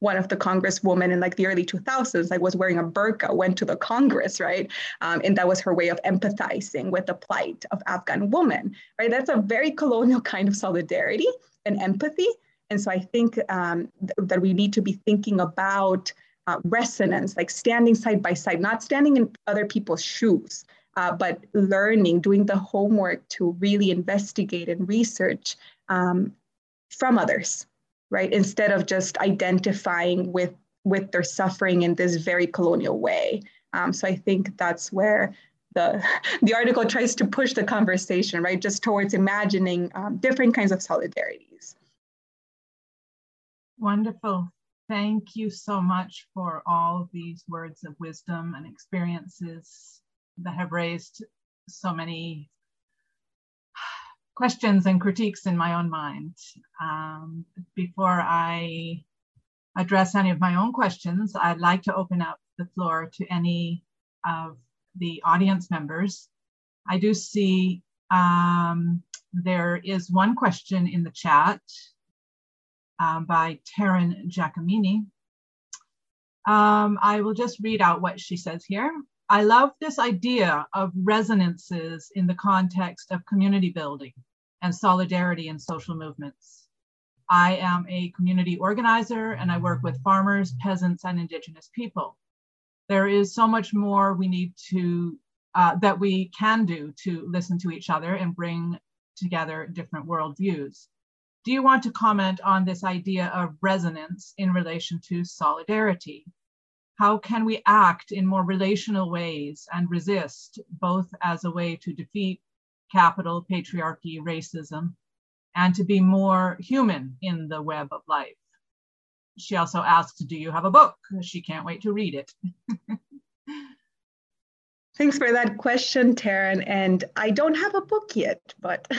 one of the congresswomen in like the early 2000s, like was wearing a burqa, went to the Congress, right? And that was her way of empathizing with the plight of Afghan women, right? That's a very colonial kind of solidarity and empathy. And so I think that we need to be thinking about resonance, like standing side by side, not standing in other people's shoes, but learning, doing the homework to really investigate and research from others, right? Instead of just identifying with their suffering in this very colonial way. So I think that's where the article tries to push the conversation, right? Just towards imagining different kinds of solidarities. Wonderful. Thank you so much for all these words of wisdom and experiences that have raised so many questions and critiques in my own mind. Before I address any of my own questions, I'd like to open up the floor to any of the audience members. I do see there is one question in the chat. By Taryn Giacomini. I will just read out what she says here. I love this idea of resonances in the context of community building and solidarity in social movements. I am a community organizer and I work with farmers, peasants, and Indigenous people. There is so much more we need to, that we can do to listen to each other and bring together different worldviews. Do you want to comment on this idea of resonance in relation to solidarity? How can we act in more relational ways and resist, both as a way to defeat capital, patriarchy, racism, and to be more human in the web of life? She also asks, do you have a book? She can't wait to read it. Thanks for that question, Taryn. And I don't have a book yet, but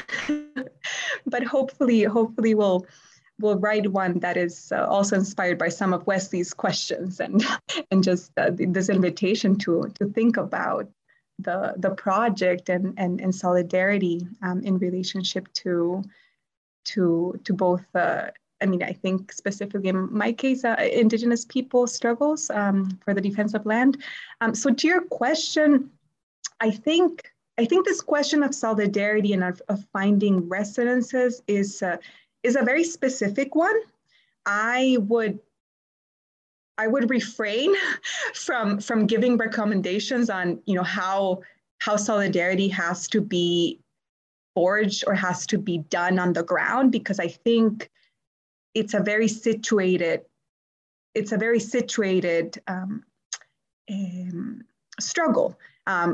hopefully we'll write one that is also inspired by some of Wesley's questions and just this invitation to think about the project and solidarity in relationship to both I mean, I think specifically in my case, Indigenous people struggles for the defense of land. So to your question, I think this question of solidarity and of finding resonances is a very specific one. I would refrain from giving recommendations on, you know, how solidarity has to be forged or has to be done on the ground, because I think it's a very situated struggle.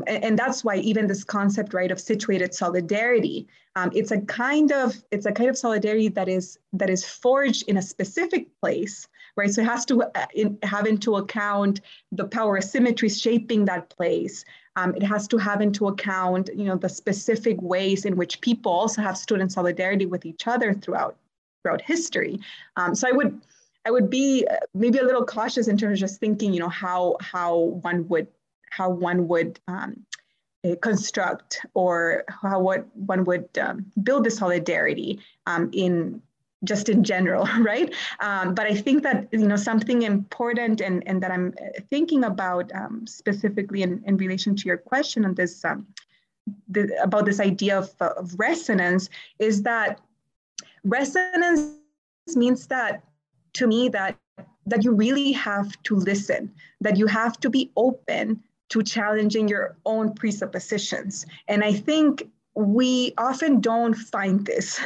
And that's why even this concept, right, of situated solidarity, it's a kind of solidarity that is forged in a specific place, right? So it has to have into account the power asymmetries shaping that place. It has to have into account, you know, the specific ways in which people also have stood in solidarity with each other throughout history. So I would be maybe a little cautious in terms of just thinking, you know, how one would construct or how one would build this solidarity in general, right? But I think that, you know, something important and that I'm thinking about specifically in relation to your question on this, about this idea of resonance, is that resonance means that, to me, that you really have to listen, that you have to be open to challenging your own presuppositions. And I think we often don't find this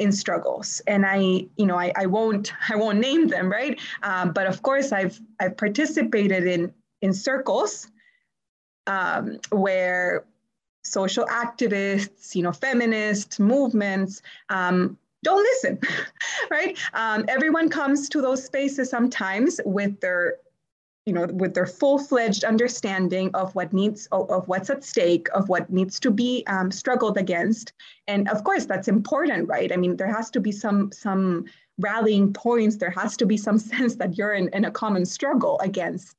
in struggles. And I won't name them, right? But of course, I've participated in circles where social activists, you know, feminist movements, don't listen, right? Everyone comes to those spaces sometimes with their full-fledged understanding of what's at stake, of what needs to be struggled against. And of course, that's important, right? I mean, there has to be some rallying points. There has to be some sense that you're in a common struggle against,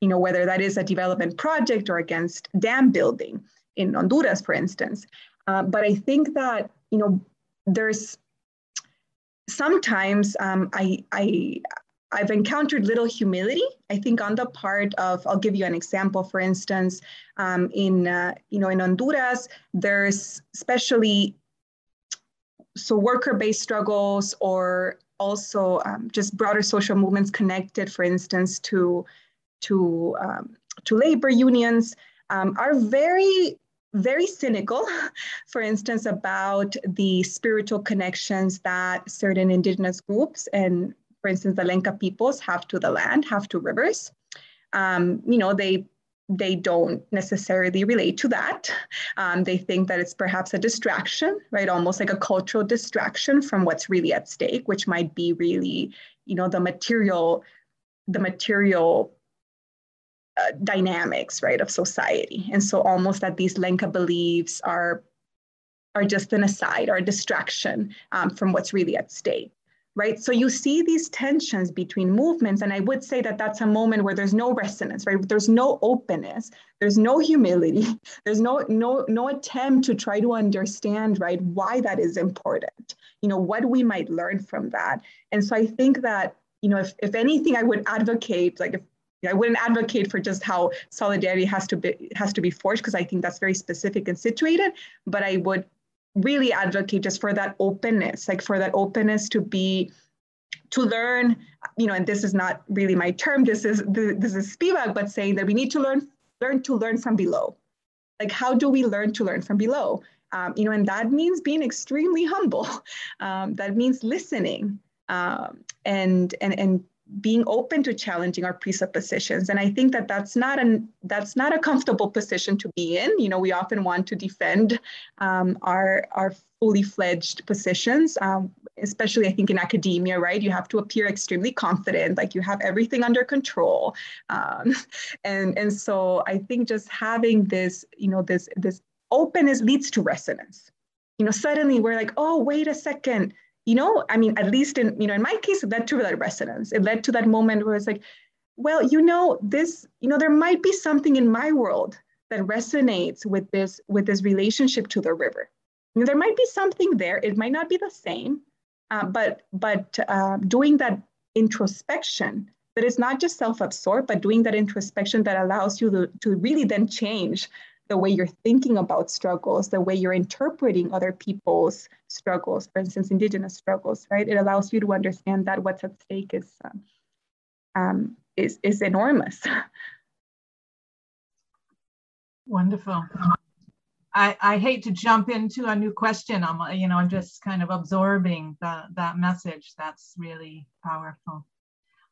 you know, whether that is a development project or against dam building in Honduras, for instance. But I think that, you know, there's sometimes I've encountered little humility, I think, on the part of, I'll give you an example, for instance, in Honduras, there's especially, so worker-based struggles or also just broader social movements connected, for instance, to labor unions, are very, very cynical, for instance, about the spiritual connections that certain indigenous groups and, for instance, the Lenca peoples have to the land, have to rivers. You know, they don't necessarily relate to that. They think that it's perhaps a distraction, right? Almost like a cultural distraction from what's really at stake, which might be really, you know, the material dynamics, right, of society. And so almost that these Lenca beliefs are just an aside or a distraction from what's really at stake. Right, so you see these tensions between movements, and I would say that that's a moment where there's no resonance, right? There's no openness, there's no humility, there's no attempt to try to understand, right, why that is important, you know, what we might learn from that. And so I think that, you know, if anything, I would advocate, like, if, you know, I wouldn't advocate for just how solidarity has to be forged, because I think that's very specific and situated, but I would really advocate just for that openness, like for that openness to learn, you know, and this is not really my term, this is Spivak, but saying that we need to learn from below. Like, how do we learn to learn from below? You know, and that means being extremely humble. That means listening and being open to challenging our presuppositions. And I think that that's not a comfortable position to be in. You know, we often want to defend our fully fledged positions, especially I think in academia, right? You have to appear extremely confident, like you have everything under control. And so I think just having this, you know, this openness leads to resonance. You know, suddenly we're like, oh, wait a second. You know, I mean, at least in, you know, in my case, it led to that resonance. It led to that moment where it's like, well, you know, this, you know, there might be something in my world that resonates with this relationship to the river. You know, there might be something there. It might not be the same, But doing that introspection, that is not just self-absorbed, but doing that introspection that allows you to really then change the way you're thinking about struggles, the way you're interpreting other people's struggles, for instance, indigenous struggles, right? It allows you to understand that what's at stake is enormous. Wonderful. I hate to jump into a new question. I'm just kind of absorbing that message. That's really powerful.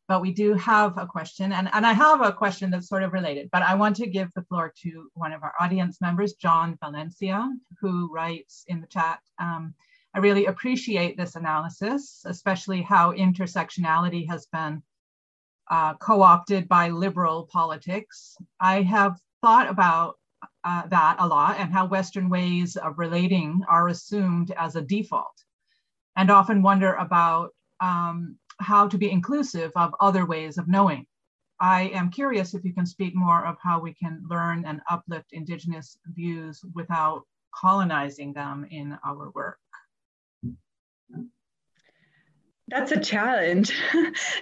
But we do have a question, and I have a question that's sort of related, but I want to give the floor to one of our audience members, John Valencia, who writes in the chat, I really appreciate this analysis, especially how intersectionality has been co-opted by liberal politics. I have thought about that a lot, and how Western ways of relating are assumed as a default, and often wonder about how to be inclusive of other ways of knowing. I am curious if you can speak more of how we can learn and uplift Indigenous views without colonizing them in our work. That's a challenge.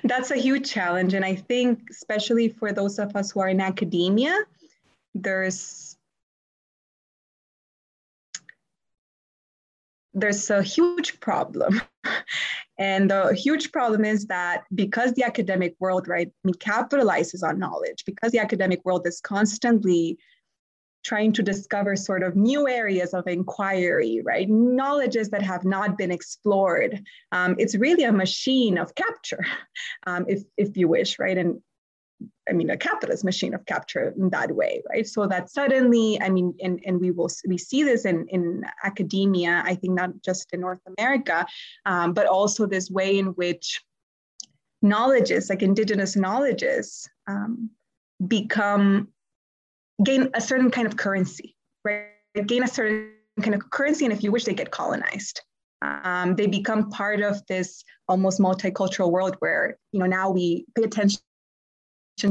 That's a huge challenge. And I think, especially for those of us who are in academia, there's a huge problem. And the huge problem is that because the academic world, right, capitalizes on knowledge, because the academic world is constantly trying to discover sort of new areas of inquiry, right, knowledges that have not been explored. It's really a machine of capture, if you wish, right? And I mean, a capitalist machine of capture in that way, right? So that suddenly, we see this in academia, I think not just in North America, but also this way in which knowledges, like indigenous knowledges, gain a certain kind of currency, right? They gain a certain kind of currency, and if you wish, they get colonized. They become part of this almost multicultural world where, now we pay attention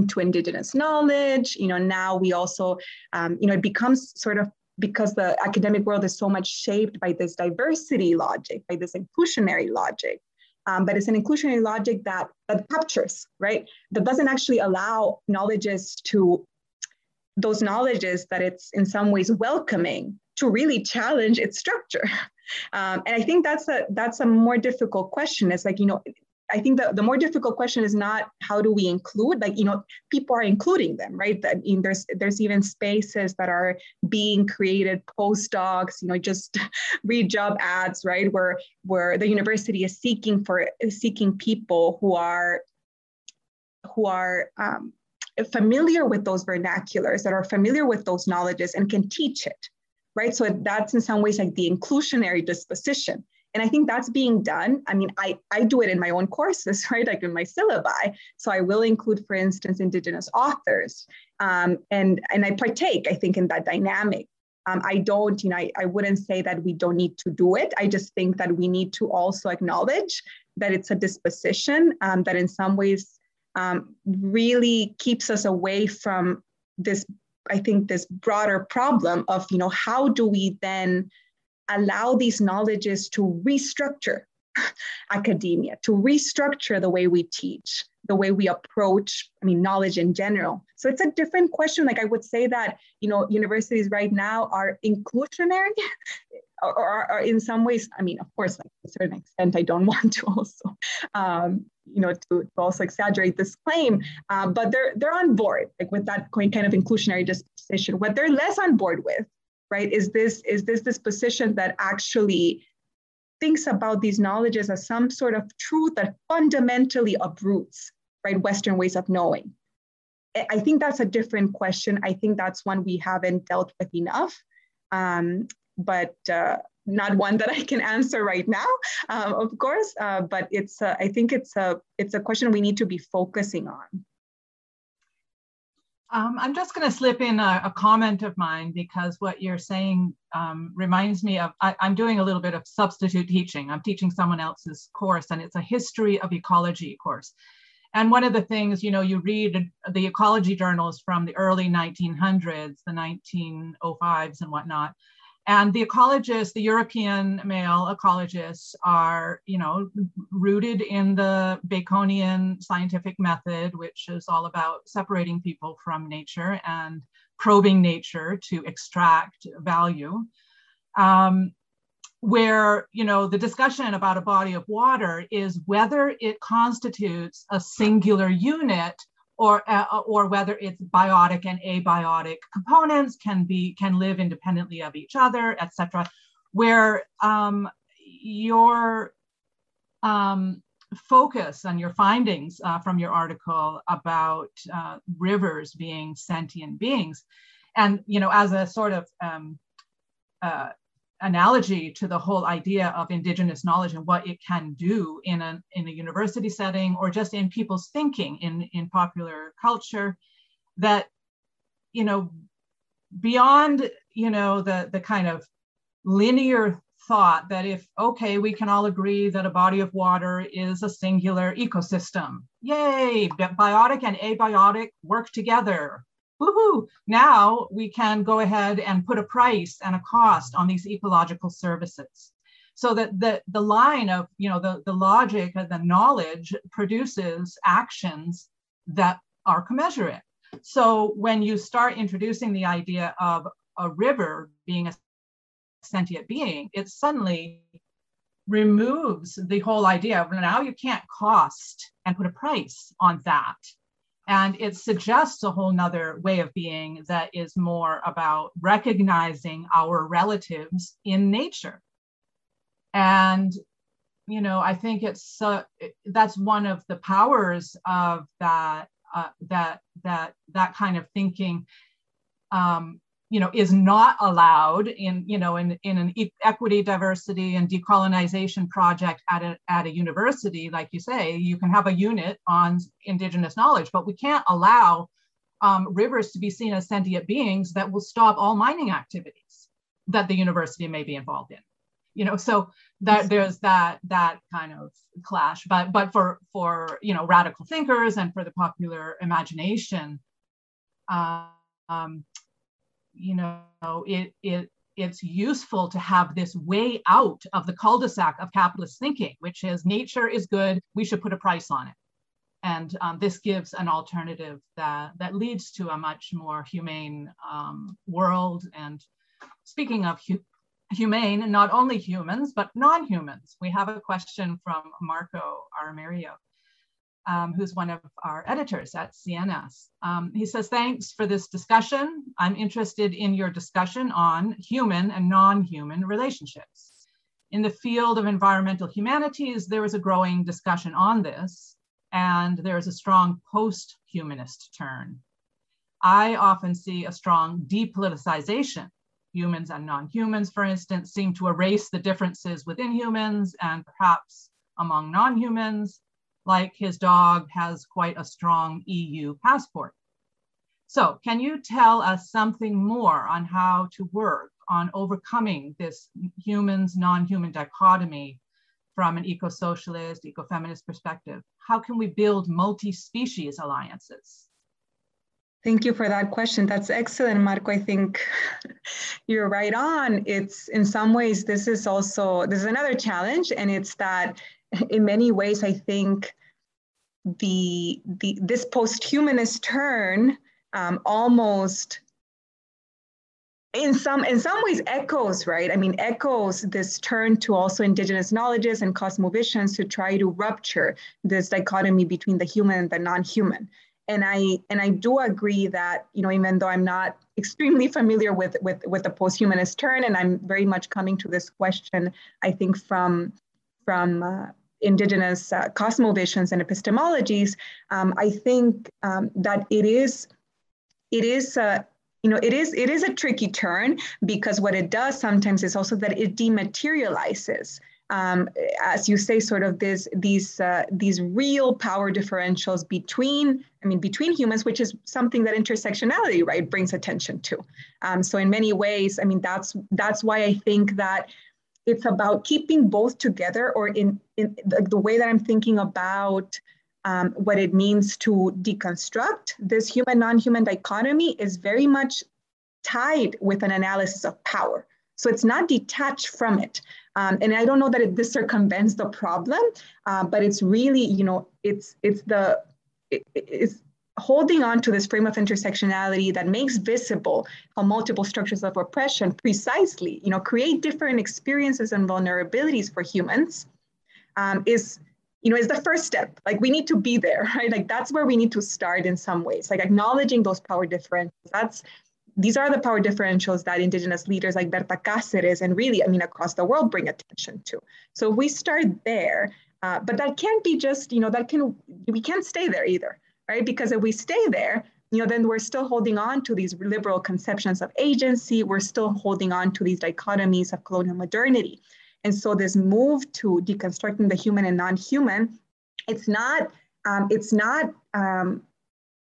to indigenous knowledge, now we also, it becomes sort of, because the academic world is so much shaped by this diversity logic, by this inclusionary logic, but it's an inclusionary logic that captures, right? That doesn't actually allow those knowledges that it's in some ways welcoming to really challenge its structure. And I think that's a more difficult question. It's like, I think the more difficult question is not how do we include, people are including them, right? That there's even spaces that are being created, postdocs, just read job ads, right? Where the university is seeking people who are familiar with those vernaculars, that are familiar with those knowledges and can teach it, right? So that's in some ways like the inclusionary disposition. And I think that's being done. I do it in my own courses, right? Like in my syllabi. So I will include, for instance, indigenous authors. And I partake, I think, in that dynamic. I wouldn't say that we don't need to do it. I just think that we need to also acknowledge that it's a disposition that in some ways really keeps us away from this, I think, this broader problem of, how do we then allow these knowledges to restructure academia, to restructure the way we teach, the way we approach, knowledge in general. So it's a different question. Like I would say that, universities right now are inclusionary or in some ways, of course, like to a certain extent, I don't want to also, to also exaggerate this claim, but they're on board like with that kind of inclusionary disposition. What they're less on board with, right, is this position that actually thinks about these knowledges as some sort of truth that fundamentally uproots, right, Western ways of knowing. I think that's a different question. I think that's one we haven't dealt with enough, but not one that I can answer right now, of course. But I think it's a question we need to be focusing on. I'm just going to slip in a comment of mine, because what you're saying reminds me of, I'm doing a little bit of substitute teaching. I'm teaching someone else's course, and it's a history of ecology course. And one of the things, you read the ecology journals from the early 1900s, the 1905s and whatnot. And the ecologists, the European male ecologists are, you know, rooted in the Baconian scientific method, which is all about separating people from nature and probing nature to extract value. Where, you know, the discussion about a body of water is whether it constitutes a singular unit or whether it's biotic and abiotic components can live independently of each other, et cetera, where your focus on your findings from your article about rivers being sentient beings. And, you know, as a sort of analogy to the whole idea of indigenous knowledge and what it can do in a university setting or just in people's thinking in popular culture, that, you know, beyond, you know, the kind of linear thought that if, okay, we can all agree that a body of water is a singular ecosystem, yay, biotic and abiotic work together. Woohoo! Now we can go ahead and put a price and a cost on these ecological services. So that the line of, you know, the logic of the knowledge produces actions that are commensurate. So when you start introducing the idea of a river being a sentient being, it suddenly removes the whole idea of now you can't cost and put a price on that. And it suggests a whole nother way of being that is more about recognizing our relatives in nature. And, you know, I think it's, that's one of the powers of that kind of thinking, you know, is not allowed in, you know, in an equity, diversity and decolonization project at a university. Like you say, you can have a unit on indigenous knowledge, but we can't allow rivers to be seen as sentient beings that will stop all mining activities that the university may be involved in. You know, so that there's that kind of clash, but for, you know, radical thinkers and for the popular imagination, you know, it's useful to have this way out of the cul-de-sac of capitalist thinking, which is nature is good, we should put a price on it. And this gives an alternative that leads to a much more humane world. And speaking of humane, not only humans, but non-humans. We have a question from Marco Armario, who's one of our editors at CNS. He says, thanks for this discussion. I'm interested in your discussion on human and non-human relationships. In the field of environmental humanities, there is a growing discussion on this, and there is a strong post-humanist turn. I often see a strong depoliticization. Humans and non-humans, for instance, seem to erase the differences within humans and perhaps among non-humans, like his dog has quite a strong EU passport. So can you tell us something more on how to work on overcoming this humans, non-human dichotomy from an eco-socialist, eco-feminist perspective? How can we build multi-species alliances? Thank you for that question. That's excellent, Marco. I think you're right on. It's in some ways, this is another challenge, and it's that in many ways, I think this post-humanist turn almost in some ways echoes, right? I mean, echoes this turn to also indigenous knowledges and cosmovisions to try to rupture this dichotomy between the human and the non-human. And I do agree that, you know, even though I'm not extremely familiar with the post-humanist turn, and I'm very much coming to this question, I think from indigenous cosmovisions and epistemologies, I think that it is a tricky turn, because what it does sometimes is also that it dematerializes, as you say, sort of these real power differentials between humans, which is something that intersectionality, right, brings attention to. So in many ways, I mean, that's why I think that it's about keeping both together, or in the way that I'm thinking about what it means to deconstruct this human-non-human dichotomy is very much tied with an analysis of power. So it's not detached from it. And I don't know that this circumvents the problem, but it's really, you know, it's holding on to this frame of intersectionality that makes visible how multiple structures of oppression precisely, you know, create different experiences and vulnerabilities for humans is the first step. Like, we need to be there, right? Like, that's where we need to start in some ways, like acknowledging those power differences. These are the power differentials that Indigenous leaders like Berta Cáceres and really, I mean, across the world bring attention to. So we start there, but that can't be just, you know, we can't stay there either, right? Because if we stay there, you know, then we're still holding on to these liberal conceptions of agency. We're still holding on to these dichotomies of colonial modernity. And so this move to deconstructing the human and non-human, it's not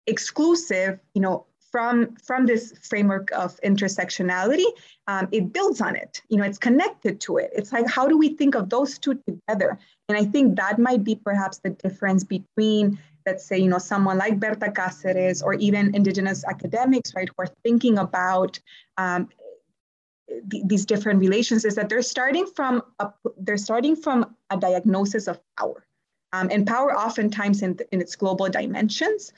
exclusive, you know, from this framework of intersectionality. It builds on it, you know, it's connected to it. It's like, how do we think of those two together? And I think that might be perhaps the difference between, let's say, you know, someone like Berta Cáceres or even Indigenous academics, right, who are thinking about these different relations, is that they're starting from a diagnosis of power, and power oftentimes in its global dimensions.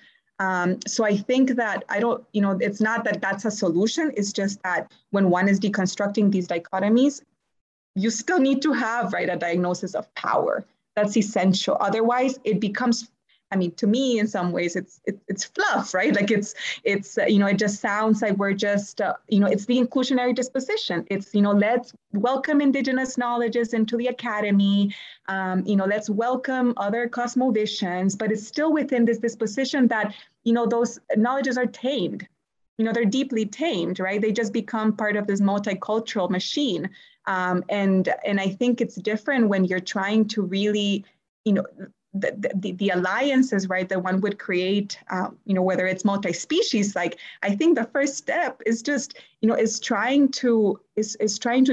So I think that it's not that that's a solution. It's just that when one is deconstructing these dichotomies, you still need to have, right, a diagnosis of power. That's essential. Otherwise, it becomes, I mean, to me, in some ways, it's fluff, right? Like it just sounds like we're just, it's the inclusionary disposition. It's, you know, let's welcome Indigenous knowledges into the academy. Let's welcome other cosmovisions, but it's still within this disposition that, you know, those knowledges are tamed. You know, they're deeply tamed, right? They just become part of this multicultural machine. And I think it's different when you're trying to really, you know, the alliances, right, that one would create, whether it's multi-species. Like, I think the first step is just, you know, is trying to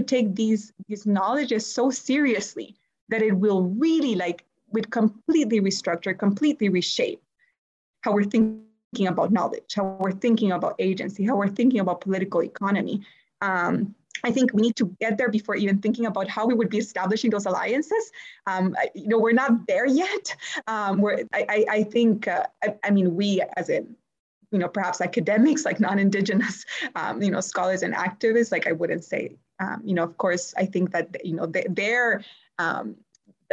take these knowledges so seriously that it will really, like, would completely restructure, completely reshape how we're thinking about knowledge, how we're thinking about agency, how we're thinking about political economy. I think we need to get there before even thinking about how we would be establishing those alliances. We're not there yet. I think we, as in, you know, perhaps academics, like non-Indigenous, scholars and activists, like, I wouldn't say, of course, I think that, you know, their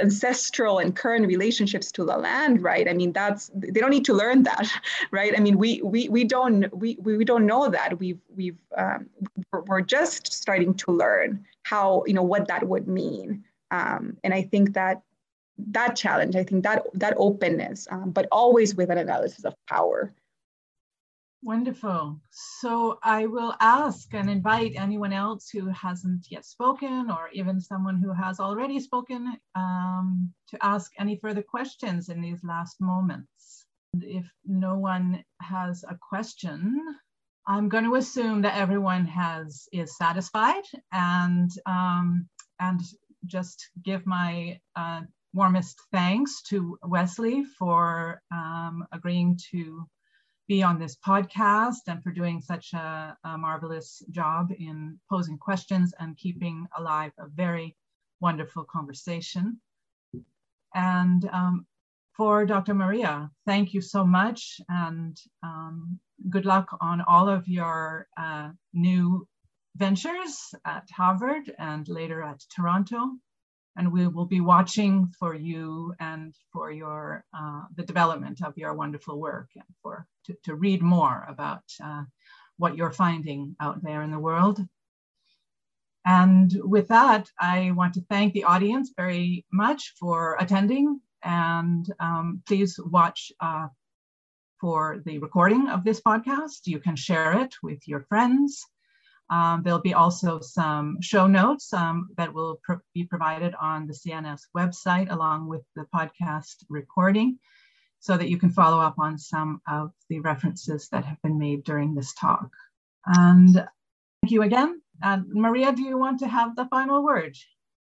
ancestral and current relationships to the land, right? I mean, they don't need to learn that, right? I mean, we don't know that. We're just starting to learn how, you know, what that would mean. And I think that challenge, I think that openness, but always with an analysis of power. Wonderful. So I will ask and invite anyone else who hasn't yet spoken, or even someone who has already spoken, to ask any further questions in these last moments. If no one has a question, I'm going to assume that everyone is satisfied, and just give my warmest thanks to Wesley for agreeing to be on this podcast and for doing such a marvelous job in posing questions and keeping alive a very wonderful conversation. And for Dr. Maria, thank you so much, and good luck on all of your new ventures at Harvard and later at Toronto. And we will be watching for you and for your the development of your wonderful work, and to read more about what you're finding out there in the world. And with that, I want to thank the audience very much for attending, and please watch for the recording of this podcast. You can share it with your friends. There'll be also some show notes that will be provided on the CNS website, along with the podcast recording, so that you can follow up on some of the references that have been made during this talk. And thank you again. Maria, do you want to have the final word?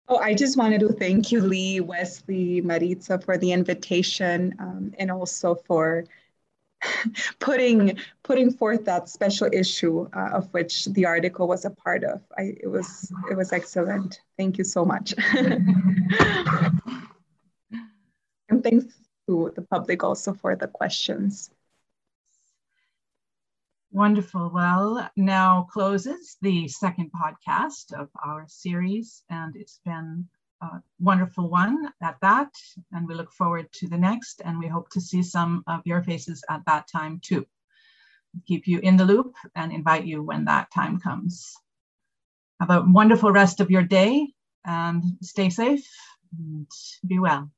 Oh, I just wanted to thank you, Lee, Wesley, Maritza, for the invitation, and also for putting forth that special issue of which the article was a part of. It was excellent. Thank you so much. And thanks to the public also for the questions. Wonderful. Well, now closes the second podcast of our series, and it's been a wonderful one at that, and we look forward to the next, and we hope to see some of your faces at that time too. Keep you in the loop and invite you when that time comes. Have a wonderful rest of your day and stay safe and be well.